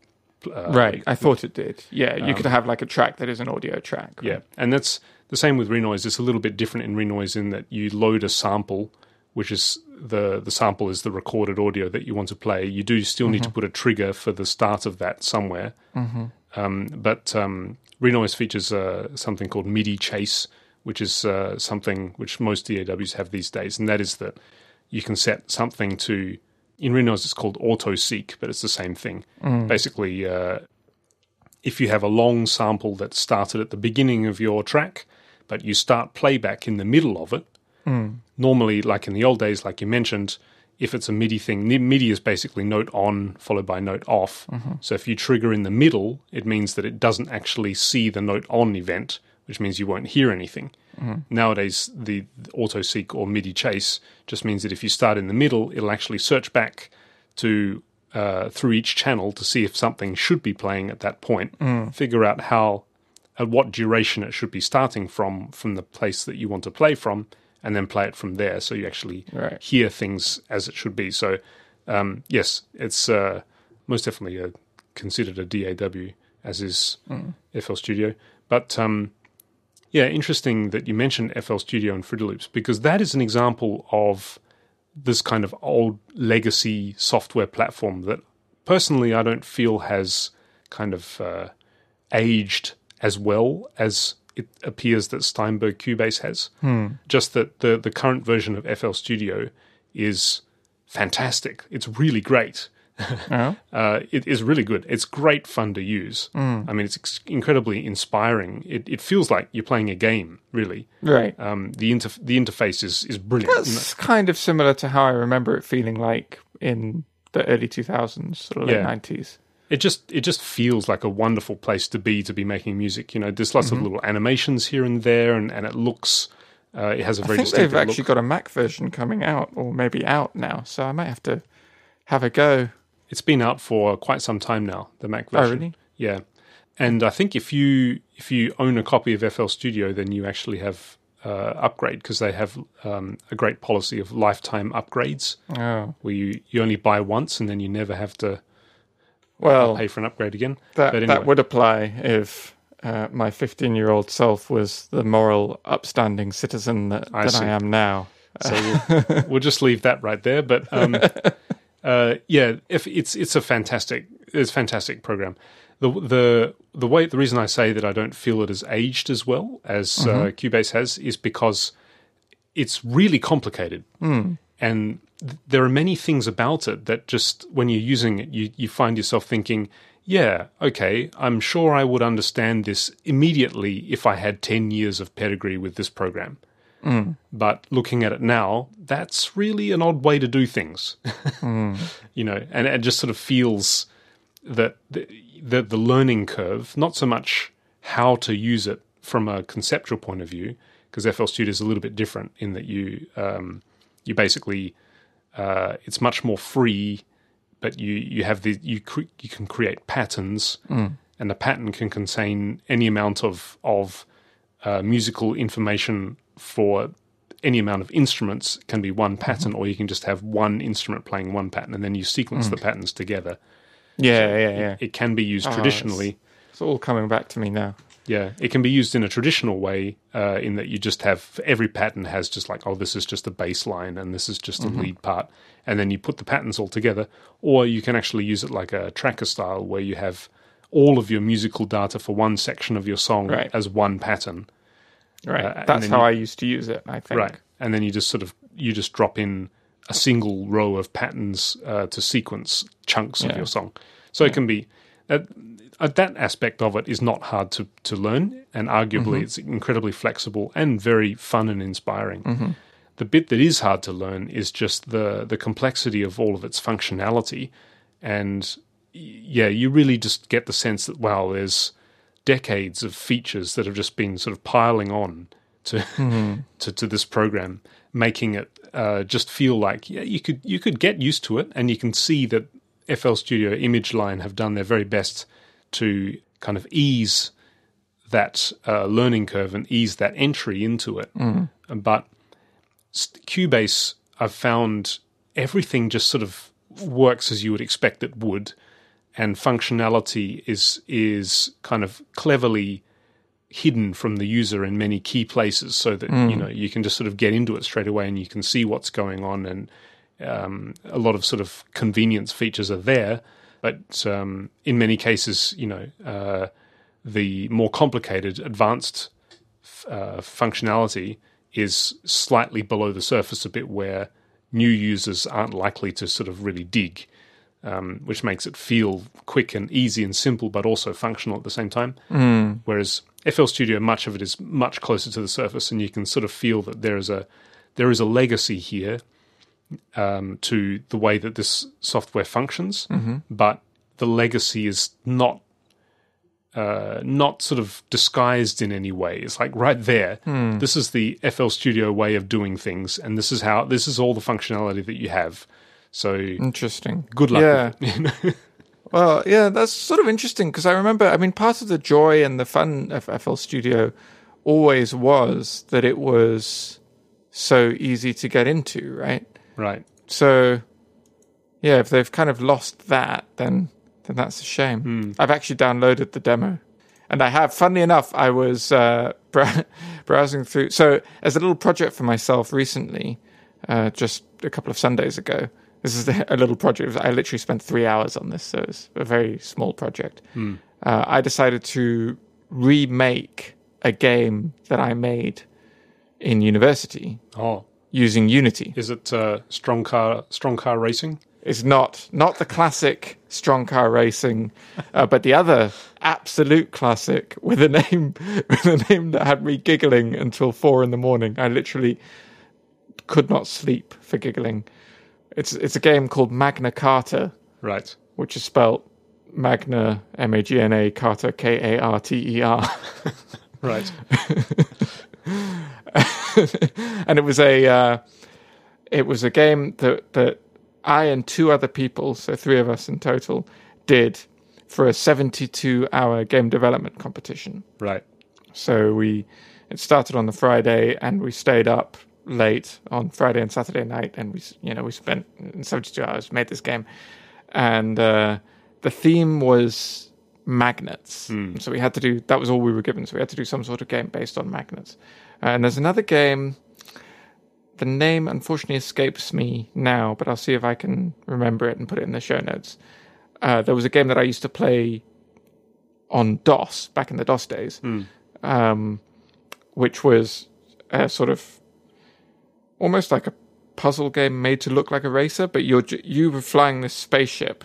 I thought it did. Yeah, you could have like a track that is an audio track. Right? Yeah, and that's the same with Renoise. It's a little bit different in Renoise in that you load a sample, which is the sample is the recorded audio that you want to play. You do still need to put a trigger for the start of that somewhere. But Renoise features something called MIDI chase, which is something which most DAWs have these days, and that is that you can set something to... In Renoise, it's called auto-seek, but it's the same thing. Basically, if you have a long sample that started at the beginning of your track, but you start playback in the middle of it, normally, like in the old days, like you mentioned, if it's a MIDI thing, MIDI is basically note on followed by note off. So if you trigger in the middle, it means that it doesn't actually see the note on event, which means you won't hear anything. Nowadays, the auto-seek or MIDI chase just means that if you start in the middle, it'll actually search back to through each channel to see if something should be playing at that point, figure out at what duration it should be starting from the place that you want to play from, and then play it from there, so you actually hear things as it should be. So, yes, it's most definitely considered a DAW, as is FL Studio. But, interesting that you mentioned FL Studio and Fruity Loops, because that is an example of this kind of old legacy software platform that, personally, I don't feel has kind of aged as well as it appears that Steinberg Cubase has. Just that the current version of FL Studio is fantastic. It's really great. It is really good. It's great fun to use. It's incredibly inspiring. It feels like you're playing a game, really. Right. The interface is brilliant. That's kind of similar to how I remember it feeling like in the early 2000s, sort of late 90s. It just feels like a wonderful place to be making music. There's lots of little animations here and there, and it looks. It has a very distinctive look. I think they've actually got a Mac version coming out, or maybe out now. So I might have to have a go. It's been out for quite some time now, the Mac version. Oh, really? Yeah, and I think if you own a copy of FL Studio, then you actually have upgrade, because they have a great policy of lifetime upgrades, where you only buy once and then you never have to. Well, pay for an upgrade again. That would apply if my 15-year-old self was the moral, upstanding citizen that I am now. So we'll just leave that right there. But if it's a fantastic program. The reason I say that I don't feel it has aged as well as Cubase has is because it's really complicated. And there are many things about it that just when you're using it, you find yourself thinking, yeah, okay, I'm sure I would understand this immediately if I had 10 years of pedigree with this program. Mm. But looking at it now, that's really an odd way to do things. You know, and it just sort of feels that the learning curve, not so much how to use it from a conceptual point of view, because FL Studio is a little bit different in that you you basically it's much more free, but you can create patterns, and the pattern can contain any amount of musical information. For any amount of instruments can be one pattern, or you can just have one instrument playing one pattern, and then you sequence the patterns together. Yeah, so It can be used traditionally. It's all coming back to me now. Yeah, it can be used in a traditional way in that you just have every pattern has just like, oh, this is just the bass line and this is just the lead part, and then you put the patterns all together. Or you can actually use it like a tracker style where you have all of your musical data for one section of your song as one pattern. Right, that's how I used to use it, I think. Right, and then you just drop in a single row of patterns to sequence chunks of your song. So it can be that aspect of it is not hard to learn, and arguably it's incredibly flexible and very fun and inspiring. The bit that is hard to learn is just the complexity of all of its functionality, and you really just get the sense that there's decades of features that have just been sort of piling on to this program, making it just feel like you could get used to it, and you can see that FL Studio, ImageLine have done their very best to kind of ease that learning curve and ease that entry into it. But Cubase, I've found everything just sort of works as you would expect it would. And functionality is kind of cleverly hidden from the user in many key places, so that you can just sort of get into it straight away, and you can see what's going on. And a lot of sort of convenience features are there, but in many cases, the more complicated, advanced functionality is slightly below the surface a bit, where new users aren't likely to sort of really dig. Which makes it feel quick and easy and simple, but also functional at the same time. Whereas FL Studio, much of it is much closer to the surface, and you can sort of feel that there is a legacy here to the way that this software functions, but the legacy is not sort of disguised in any way. It's like right there. This is the FL Studio way of doing things, and this is all the functionality that you have. So interesting. Good luck. Yeah. With it. Well, yeah, that's sort of interesting because I remember, part of the joy and the fun of FL Studio always was that it was so easy to get into, right? Right. So, yeah, if they've kind of lost that, then that's a shame. I've actually downloaded the demo, and I have. Funnily enough, I was browsing through. So, as a little project for myself recently, just a couple of Sundays ago. This is a little project. I literally spent 3 hours on this, so it's a very small project. I decided to remake a game that I made in university using Unity. Is it Strong Car Racing? It's not the classic Strong Car Racing, but the other absolute classic with a name that had me giggling until 4 a.m. I literally could not sleep for giggling. It's a game called Magna Carta, right? Which is spelt Magna M-A-G-N-A Carta K-A-R-T-E-R, right? And it was a game that I and 2 other people, so 3 of us in total, did for a 72-hour game development competition, right? So it started on the Friday, and we stayed up late on Friday and Saturday night, and we spent 72 hours, made this game, and the theme was magnets. So we had to do, that was all we were given, so we had to do some sort of game based on magnets. And there's another game, the name unfortunately escapes me now, but I'll see if I can remember it and put it in the show notes. There was a game that I used to play on DOS, back in the DOS days, which was a sort of almost like a puzzle game made to look like a racer, but you were flying this spaceship,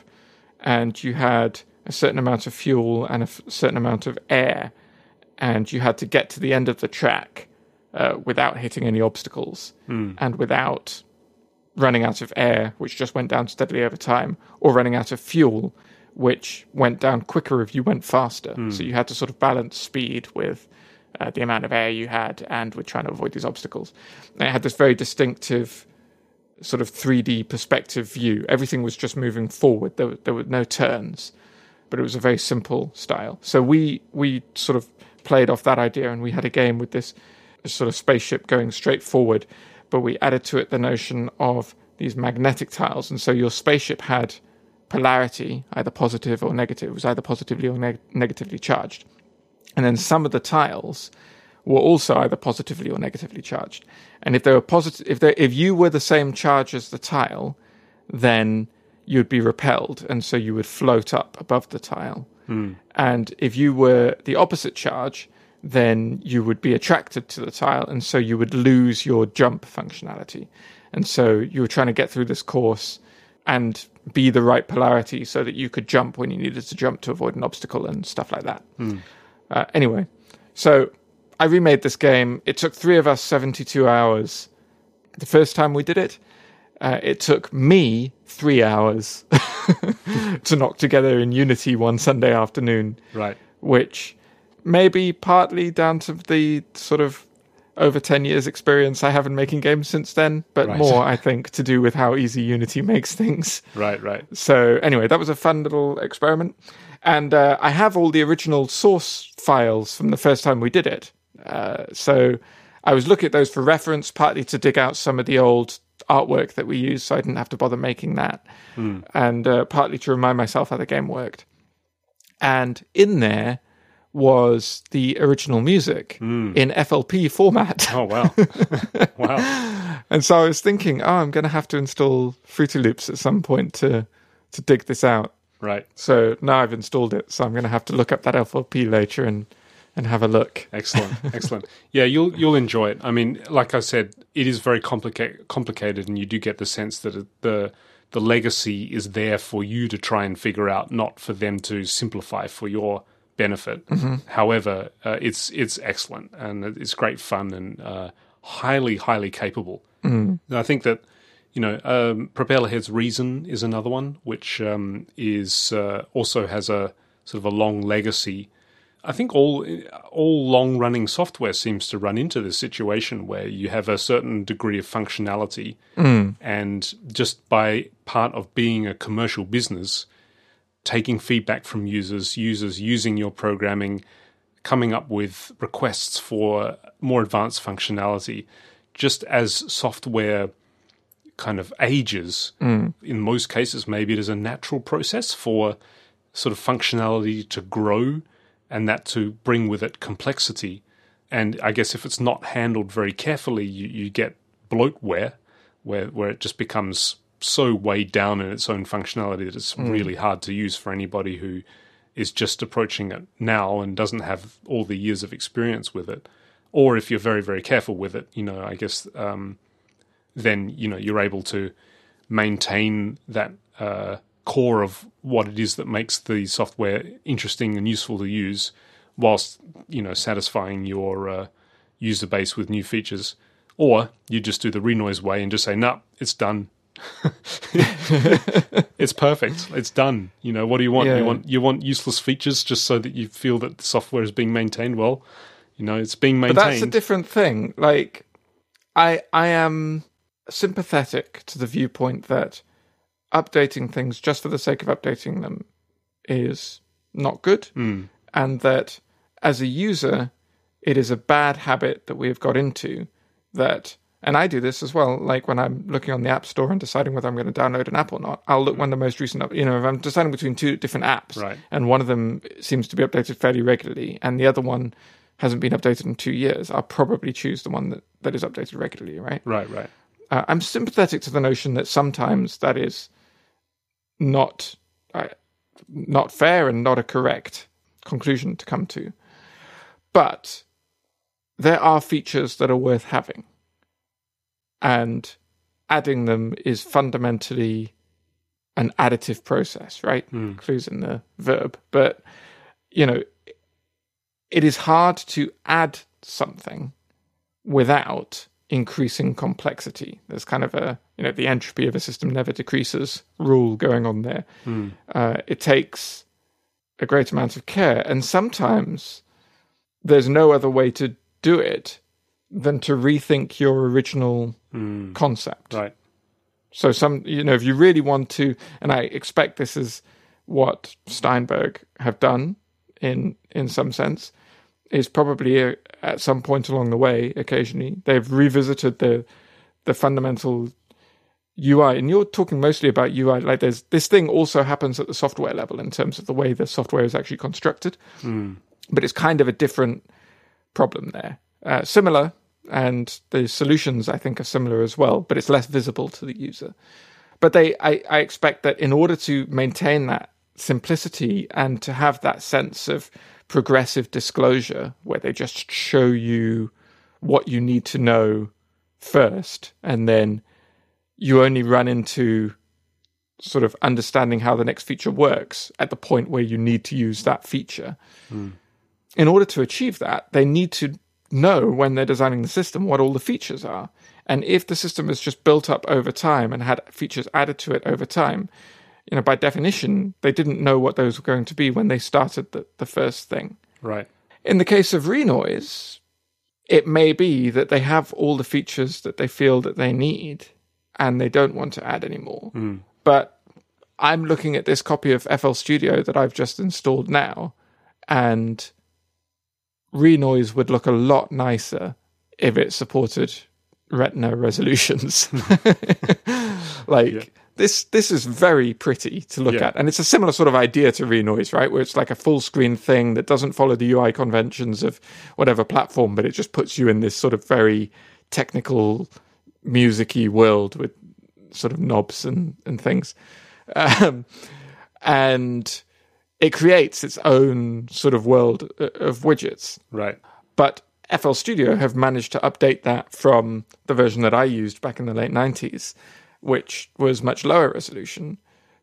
and you had a certain amount of fuel and a certain amount of air, and you had to get to the end of the track without hitting any obstacles and without running out of air, which just went down steadily over time, or running out of fuel, which went down quicker if you went faster. So you had to sort of balance speed with the amount of air you had and with trying to avoid these obstacles. And it had this very distinctive sort of 3D perspective view. Everything was just moving forward. There were no turns, but it was a very simple style. So we sort of played off that idea, and we had a game with this sort of spaceship going straight forward, but we added to it the notion of these magnetic tiles. And so your spaceship had polarity, either positive or negative. It was either positively or negatively charged. And then some of the tiles were also either positively or negatively charged. And if they were positive, if you were the same charge as the tile, then you'd be repelled, and so you would float up above the tile. And if you were the opposite charge, then you would be attracted to the tile, and so you would lose your jump functionality. And so you were trying to get through this course and be the right polarity so that you could jump when you needed to jump to avoid an obstacle and stuff like that. Anyway, so I remade this game. It took three of us 72 hours the first time we did it. It took me 3 hours to knock together in Unity one Sunday afternoon. Right. Which maybe partly down to the sort of over 10 years experience I have in making games since then, but more, I think, to do with how easy Unity makes things. Right. So anyway, that was a fun little experiment. And I have all the original source files from the first time we did it. So I was looking at those for reference, partly to dig out some of the old artwork that we used, so I didn't have to bother making that. And partly to remind myself how the game worked. And in there was the original music in FLP format. Oh, wow. Wow. And so I was thinking, I'm going to have to install Fruity Loops at some point to dig this out. Right. So now I've installed it, so I'm going to have to look up that FLP later and have a look. Excellent. Yeah, you'll enjoy it. I mean, like I said, it is very complicated, and you do get the sense that the legacy is there for you to try and figure out, not for them to simplify for your benefit. However, it's excellent, and it's great fun, and highly capable. And I think that, you know, Propellerhead's Reason is another one, which is also has a sort of a long legacy. I think all long-running software seems to run into this situation where you have a certain degree of functionality, and just by part of being a commercial business, taking feedback from users using your programming, coming up with requests for more advanced functionality, just as software kind of ages. In most cases, maybe it is a natural process for sort of functionality to grow and that to bring with it complexity. And I guess if it's not handled very carefully, you get bloatware, where it just becomes so weighed down in its own functionality that it's really hard to use for anybody who is just approaching it now and doesn't have all the years of experience with it. Or if you're very, very careful with it, you know, I guess... then, you know, you're able to maintain that core of what it is that makes the software interesting and useful to use, whilst, you know, satisfying your user base with new features. Or you just do the Renoise way and just say, no, it's done. It's perfect. It's done. You know, what do you want? Yeah. You want useless features just so that you feel that the software is being maintained well. You know, it's being maintained. But that's a different thing. Like... I am sympathetic to the viewpoint that updating things just for the sake of updating them is not good, and that as a user, it is a bad habit that we have got into that, and I do this as well, like when I'm looking on the App Store and deciding whether I'm going to download an app or not, I'll look when the most recent, you know, if I'm deciding between two different apps, right, and one of them seems to be updated fairly regularly and the other one hasn't been updated in 2 years, I'll probably choose the one that is updated regularly, right? Right. I'm sympathetic to the notion that sometimes that is not fair and not a correct conclusion to come to. But there are features that are worth having. And adding them is fundamentally an additive process, right? Clues in the verb. But, you know, it is hard to add something without increasing complexity. There's kind of a, you know, the entropy of a system never decreases rule going on there. It takes a great amount of care. And sometimes there's no other way to do it than to rethink your original concept. Right. So some, you know, if you really want to, and I expect this is what Steinberg have done in some sense, is probably at some point along the way, occasionally, they've revisited the fundamental UI. And you're talking mostly about UI. Like there's this thing also happens at the software level in terms of the way the software is actually constructed. But it's kind of a different problem there. Similar, and the solutions, I think, are similar as well, but it's less visible to the user. But I expect that in order to maintain that simplicity and to have that sense of progressive disclosure, where they just show you what you need to know first, and then you only run into sort of understanding how the next feature works at the point where you need to use that feature. In order to achieve that, they need to know when they're designing the system what all the features are. And if the system is just built up over time and had features added to it over time, you know, by definition, they didn't know what those were going to be when they started the first thing. Right. In the case of Renoise, it may be that they have all the features that they feel that they need and they don't want to add any more. But I'm looking at this copy of FL Studio that I've just installed now, and Renoise would look a lot nicer if it supported Retina resolutions. This is very pretty to look at. And it's a similar sort of idea to Renoise, right? Where it's like a full screen thing that doesn't follow the UI conventions of whatever platform, but it just puts you in this sort of very technical, music-y world with sort of knobs and things. And it creates its own sort of world of widgets. Right. But FL Studio have managed to update that from the version that I used back in the late 90s, which was much lower resolution,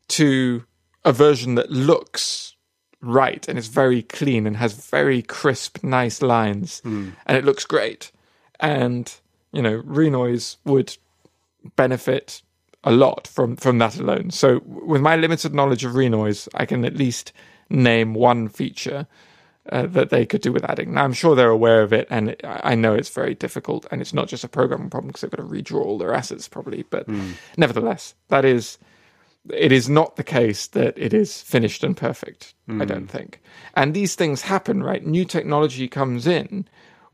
to a version that looks right and is very clean and has very crisp, nice lines. And it looks great. And, you know, Renoise would benefit a lot from that alone. So with my limited knowledge of Renoise, I can at least name one feature that they could do with adding. Now, I'm sure they're aware of it, and I know it's very difficult, and it's not just a programming problem because they've got to redraw all their assets probably, but nevertheless, it is not the case that it is finished and perfect, I don't think. And these things happen, right? New technology comes in,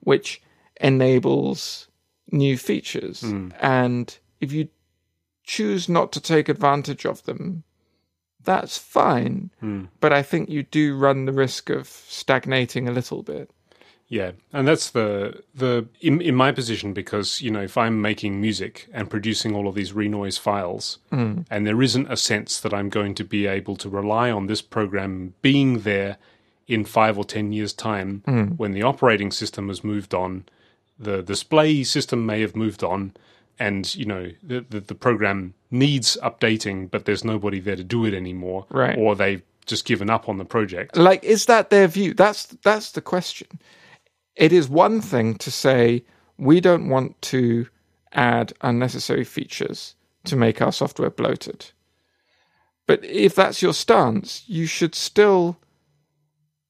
which enables new features. And if you choose not to take advantage of them, that's fine. But I think you do run the risk of stagnating a little bit. Yeah, and that's in my position, because, you know, if I'm making music and producing all of these Renoise files, and there isn't a sense that I'm going to be able to rely on this program being there in 5 or 10 years' time, when the operating system has moved on, the display system may have moved on, and, you know, the program needs updating, but there's nobody there to do it anymore, right? Or they've just given up on the project. Like, is that their view? That's the question. It is one thing to say, we don't want to add unnecessary features to make our software bloated. But if that's your stance, you should still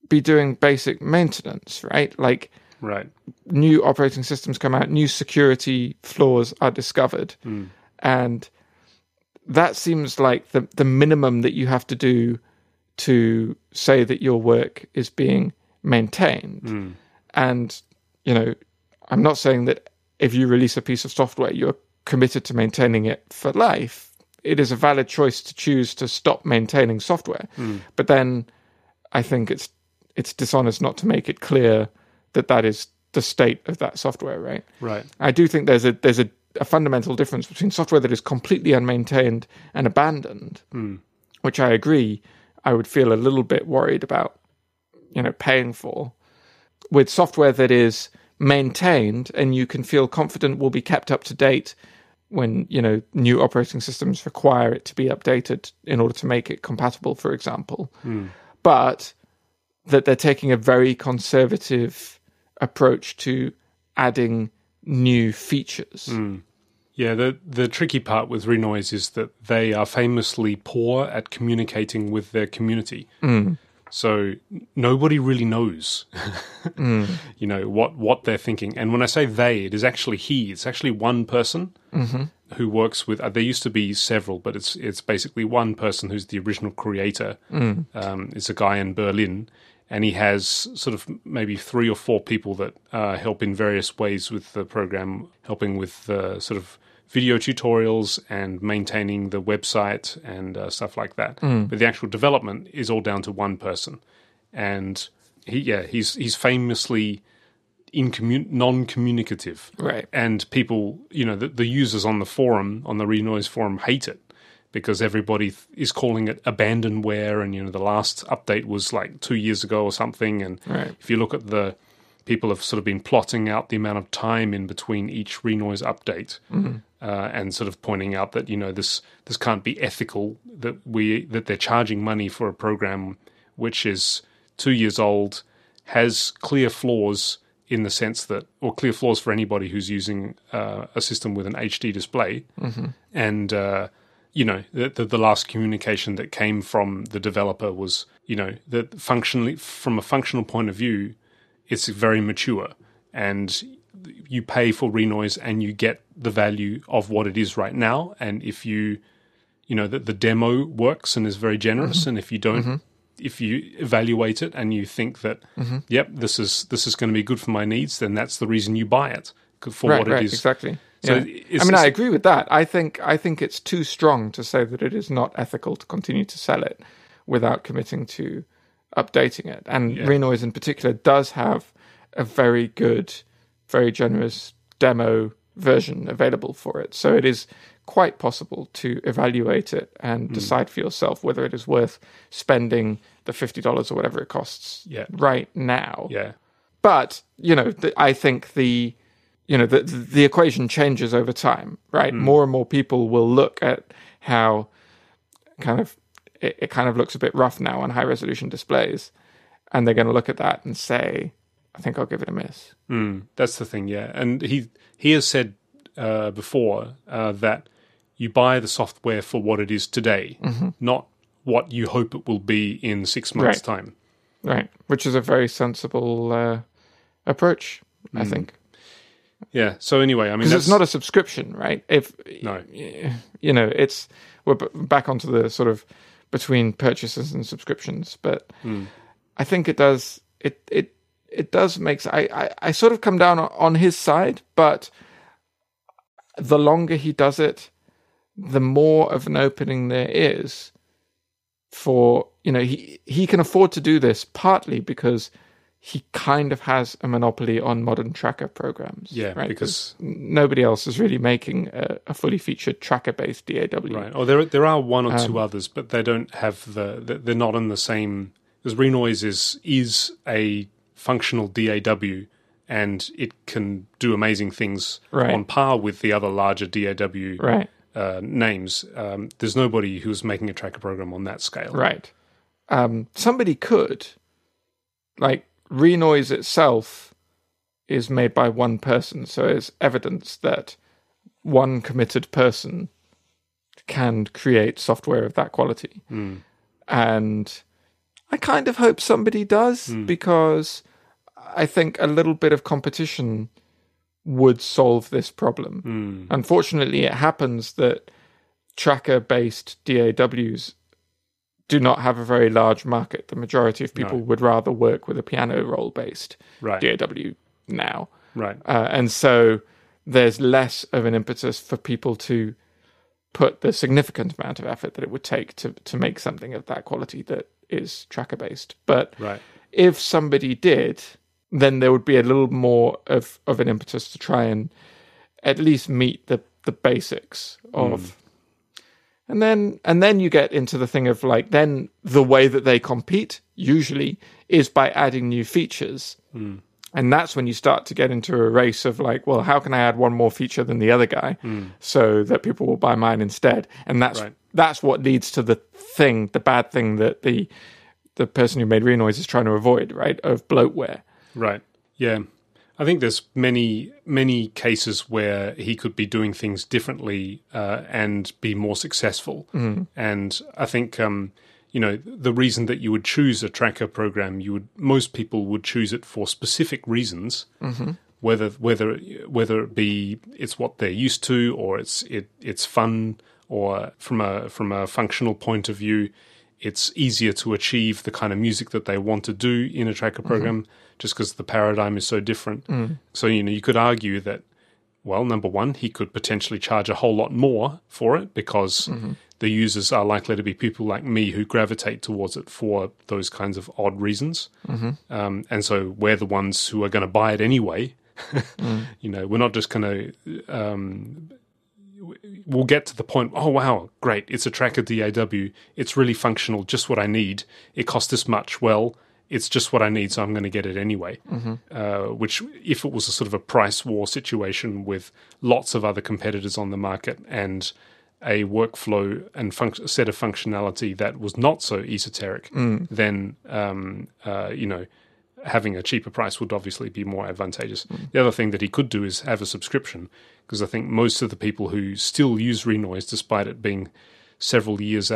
be doing basic maintenance, right? Like, right. New operating systems come out, new security flaws are discovered. And that seems like the minimum that you have to do to say that your work is being maintained. And, you know, I'm not saying that if you release a piece of software, you're committed to maintaining it for life. It is a valid choice to choose to stop maintaining software. But then I think it's dishonest not to make it clear that is the state of that software, right? Right. I do think there's a fundamental difference between software that is completely unmaintained and abandoned, which I agree I would feel a little bit worried about, you know, paying for, with software that is maintained and you can feel confident will be kept up to date when, you know, new operating systems require it to be updated in order to make it compatible, for example. But that they're taking a very conservative approach to adding new features. Yeah, the tricky part with Renoise is that they are famously poor at communicating with their community. So nobody really knows, you know, what they're thinking. And when I say they, it is actually he. It's actually one person who works with. There used to be several, but it's basically one person who's the original creator. It's a guy in Berlin, and he has sort of maybe 3 or 4 people that help in various ways with the program, helping with the sort of video tutorials and maintaining the website and stuff like that. But the actual development is all down to one person. And he's famously non-communicative. Right. And people, you know, the users on the forum, on the Renoise forum, hate it because everybody is calling it abandonware. And, you know, the last update was like 2 years ago or something. And if you look at the people have sort of been plotting out the amount of time in between each Renoise update and sort of pointing out that, you know, this can't be ethical, that they're charging money for a program which is 2 years old, has clear flaws in the sense that, or clear flaws for anybody who's using a system with an HD display. And, you know, the last communication that came from the developer was, you know, that functionally, from a functional point of view, it's very mature, and you pay for Renoise and you get the value of what it is right now. And if you know, the demo works and is very generous, and if you don't, if you evaluate it and you think that, yep, this is going to be good for my needs, then that's the reason you buy it for what it is. Exactly. So I mean, I agree with that. I think it's too strong to say that it is not ethical to continue to sell it without committing to updating it. And Renoise in particular does have a very good, very generous demo version available for it. So it is quite possible to evaluate it and decide for yourself whether it is worth spending the $50 or whatever it costs right now. But, you know, I think the equation changes over time, right? More and more people will look at how it kind of looks a bit rough now on high-resolution displays, and they're going to look at that and say, I think I'll give it a miss. That's the thing, yeah. And he has said before that you buy the software for what it is today, not what you hope it will be in 6 months' time. Right, which is a very sensible approach, I think. Yeah, so anyway, I mean... Because it's not a subscription, right? You know, we're back onto the sort of between purchases and subscriptions, but I think it does make sense. I sort of come down on his side, but the longer he does it, the more of an opening there is for, you know, he can afford to do this partly because he kind of has a monopoly on modern tracker programs. Yeah, right? Because nobody else is really making a fully featured tracker-based DAW. Right. Or there are one or two others, but they don't have they're not in the same. Because Renoise is a functional DAW, and it can do amazing things on par with the other larger DAW names. There's nobody who's making a tracker program on that scale. Right. Somebody could, like. Renoise itself is made by one person, so it's evidence that one committed person can create software of that quality. And I kind of hope somebody does, because I think a little bit of competition would solve this problem. Unfortunately, it happens that tracker-based DAWs do not have a very large market. The majority of people would rather work with a piano roll-based DAW now. And so there's less of an impetus for people to put the significant amount of effort that it would take to make something of that quality that is tracker-based. But if somebody did, then there would be a little more of an impetus to try and at least meet the basics of... And then you get into the thing of, like, then the way that they compete usually is by adding new features. And that's when you start to get into a race of like, well, how can I add one more feature than the other guy so that people will buy mine instead? And that's what leads to the bad thing that the person who made Renoise is trying to avoid, right, of bloatware. Right, yeah. I think there's many cases where he could be doing things differently and be more successful. Mm. And I think... the reason that you would choose a tracker program, most people would choose it for specific reasons, whether it be it's what they're used to, or it's fun, or from a functional point of view, it's easier to achieve the kind of music that they want to do in a tracker program, just because the paradigm is so different. Mm. So you could argue that, well, number one, he could potentially charge a whole lot more for it because. The users are likely to be people like me who gravitate towards it for those kinds of odd reasons. And so we're the ones who are going to buy it anyway. We're not just going to... we'll get to the point, oh, wow, great, it's a tracker DAW. It's really functional, just what I need. It costs this much. Well, it's just what I need, so I'm going to get it anyway. Which, if it was a sort of a price war situation with lots of other competitors on the market and... a workflow and set of functionality that was not so esoteric, then having a cheaper price would obviously be more advantageous. The other thing that he could do is have a subscription, because I think most of the people who still use Renoise, despite it being several years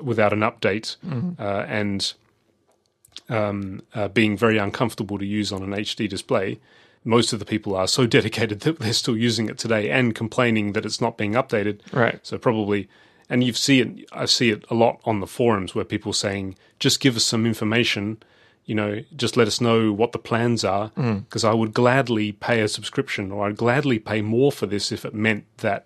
without an update and being very uncomfortable to use on an HD display, most of the people are so dedicated that they're still using it today and complaining that it's not being updated. Right. So probably, and I see it a lot on the forums where people saying, just give us some information, just let us know what the plans are, because I would gladly pay a subscription, or I'd gladly pay more for this if it meant that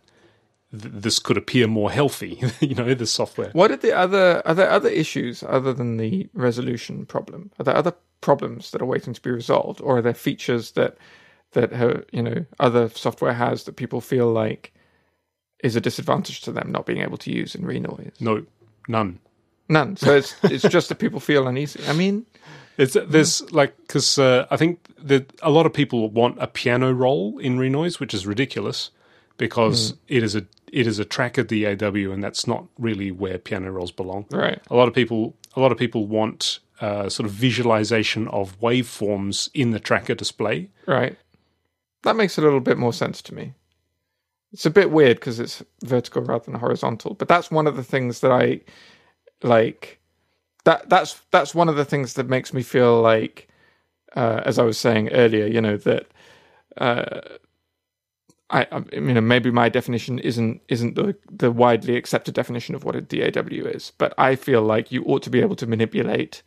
this could appear more healthy, the software. What are are there other issues other than the resolution problem? Are there other problems that are waiting to be resolved, or are there features that other software has that people feel like is a disadvantage to them not being able to use in Renoise? No, none. So it's it's just that people feel uneasy. I mean, I think that a lot of people want a piano roll in Renoise, which is ridiculous because it is a tracker DAW, and that's not really where piano rolls belong. Right. A lot of people want sort of visualization of waveforms in the tracker display. Right. That makes a little bit more sense to me. It's a bit weird because it's vertical rather than horizontal, but that's one of the things that I like. That's one of the things that makes me feel like, as I was saying earlier, that maybe my definition isn't the widely accepted definition of what a DAW is, but I feel like you ought to be able to manipulate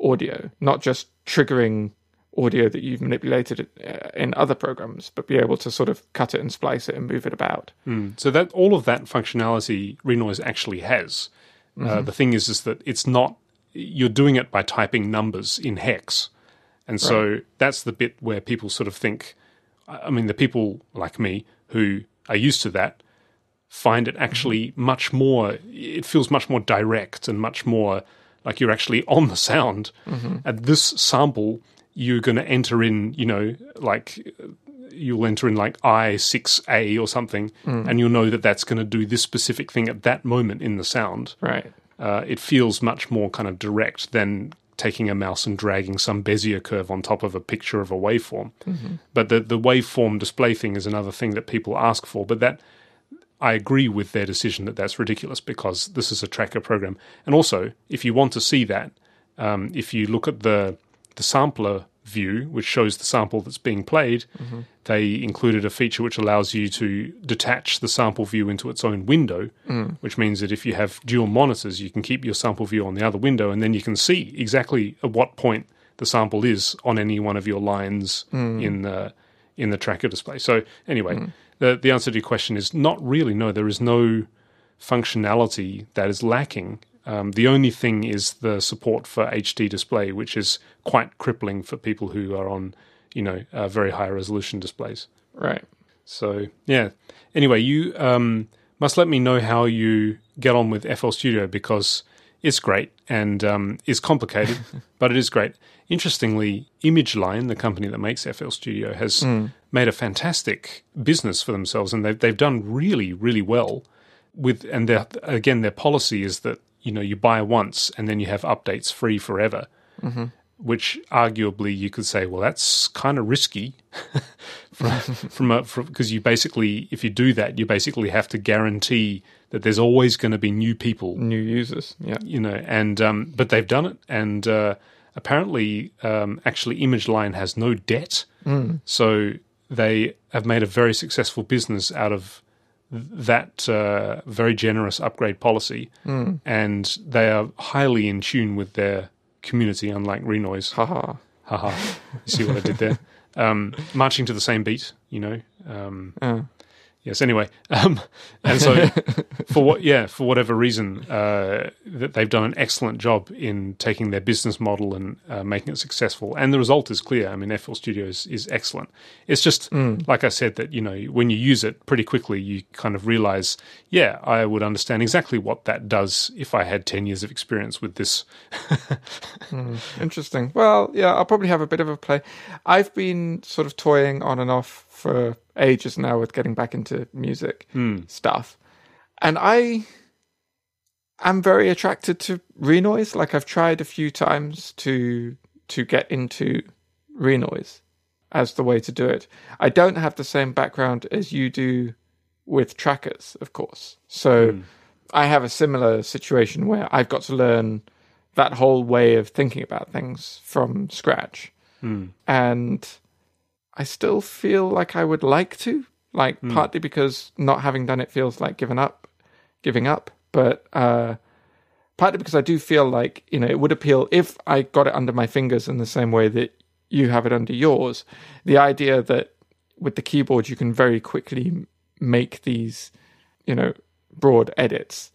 audio, not just triggering audio that you've manipulated in other programs, but be able to sort of cut it and splice it and move it about. So that all of that functionality Renoise actually has. The thing is that it's not, you're doing it by typing numbers in hex, and so that's the bit where people sort of think, I mean, the people like me who are used to that find it actually much more, it feels much more direct and much more like you're actually on the sound. At this sample, you're going to enter in, you'll enter in like I6A or something, and you'll know that that's going to do this specific thing at that moment in the sound. Right. It feels much more kind of direct than taking a mouse and dragging some Bezier curve on top of a picture of a waveform. But the waveform display thing is another thing that people ask for, but that I agree with their decision that that's ridiculous because this is a tracker program. And also, if you want to see that, if you look at the sampler view, which shows the sample that's being played, they included a feature which allows you to detach the sample view into its own window, which means that if you have dual monitors, you can keep your sample view on the other window, and then you can see exactly at what point the sample is on any one of your lines in the tracker display. So anyway, the answer to your question is not really, no, there is no functionality that is lacking. The only thing is the support for HD display, which is quite crippling for people who are on, very high resolution displays. Right. So, yeah. Anyway, you must let me know how you get on with FL Studio, because It's great and is complicated, but it is great. Interestingly, ImageLine, the company that makes FL Studio, has made a fantastic business for themselves, and they've done really, really well with. And again, their policy is that you buy once and then you have updates free forever, which arguably you could say, well, that's kind of risky, because you basically, if you do that, you basically have to guarantee that there's always going to be new people, new users, And but they've done it, and apparently, actually, ImageLine has no debt, so they have made a very successful business out of that very generous upgrade policy, and they are highly in tune with their community, unlike Renoise. You see what I did there? Marching to the same beat, Yes. Anyway, and so for whatever reason, that they've done an excellent job in taking their business model and making it successful, and the result is clear. I mean, FL Studio is excellent. It's just like I said that when you use it pretty quickly, you kind of realize, yeah, I would understand exactly what that does if I had 10 years of experience with this. Interesting. Well, yeah, I'll probably have a bit of a play. I've been sort of toying on and off for ages now with getting back into music stuff, and I am very attracted to Renoise. Like, I've tried a few times to get into Renoise as the way to do it. I don't have the same background as you do with trackers, of course, so I have a similar situation where I've got to learn that whole way of thinking about things from scratch, and I still feel like I would like to, partly because not having done it feels like giving up, but partly because I do feel like, it would appeal if I got it under my fingers in the same way that you have it under yours. The idea that with the keyboard, you can very quickly make these, broad edits.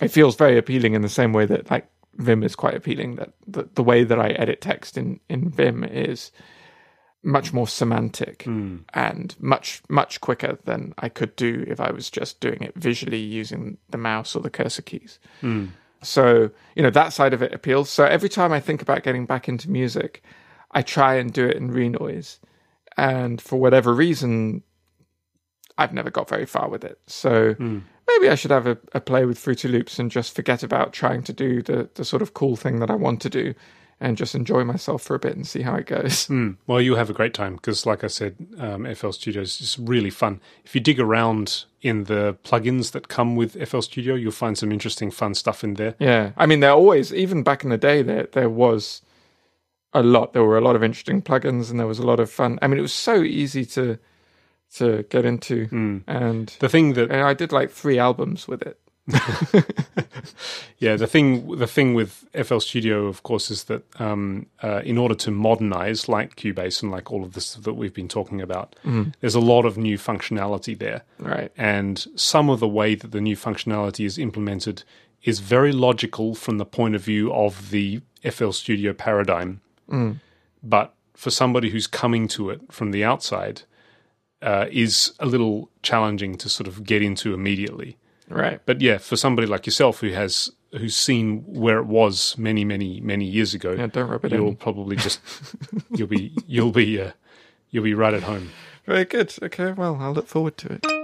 It feels very appealing in the same way that Vim is quite appealing, that the way that I edit text in Vim is much more semantic and much quicker than I could do if I was just doing it visually using the mouse or the cursor keys. So, that side of it appeals. So every time I think about getting back into music, I try and do it in Renoise. And for whatever reason, I've never got very far with it. So maybe I should have a play with Fruity Loops and just forget about trying to do the sort of cool thing that I want to do, and just enjoy myself for a bit and see how it goes. Well, you'll have a great time because, like I said, FL Studio is just really fun. If you dig around in the plugins that come with FL Studio, you'll find some interesting, fun stuff in there. Yeah. I mean, there always, even back in the day, there was a lot. There were a lot of interesting plugins and there was a lot of fun. I mean, it was so easy to get into. And the thing that I did 3 albums with it. Yeah, the thing with FL Studio, of course, is that in order to modernize, like Cubase and like all of this that we've been talking about, there's a lot of new functionality there. Right. And some of the way that the new functionality is implemented is very logical from the point of view of the FL Studio paradigm. But for somebody who's coming to it from the outside, is a little challenging to sort of get into immediately. Right, but yeah, for somebody like yourself who's seen where it was many, many, many years ago, yeah, don't rub it in. Probably just you'll be right at home. Very good. Okay, well, I'll look forward to it.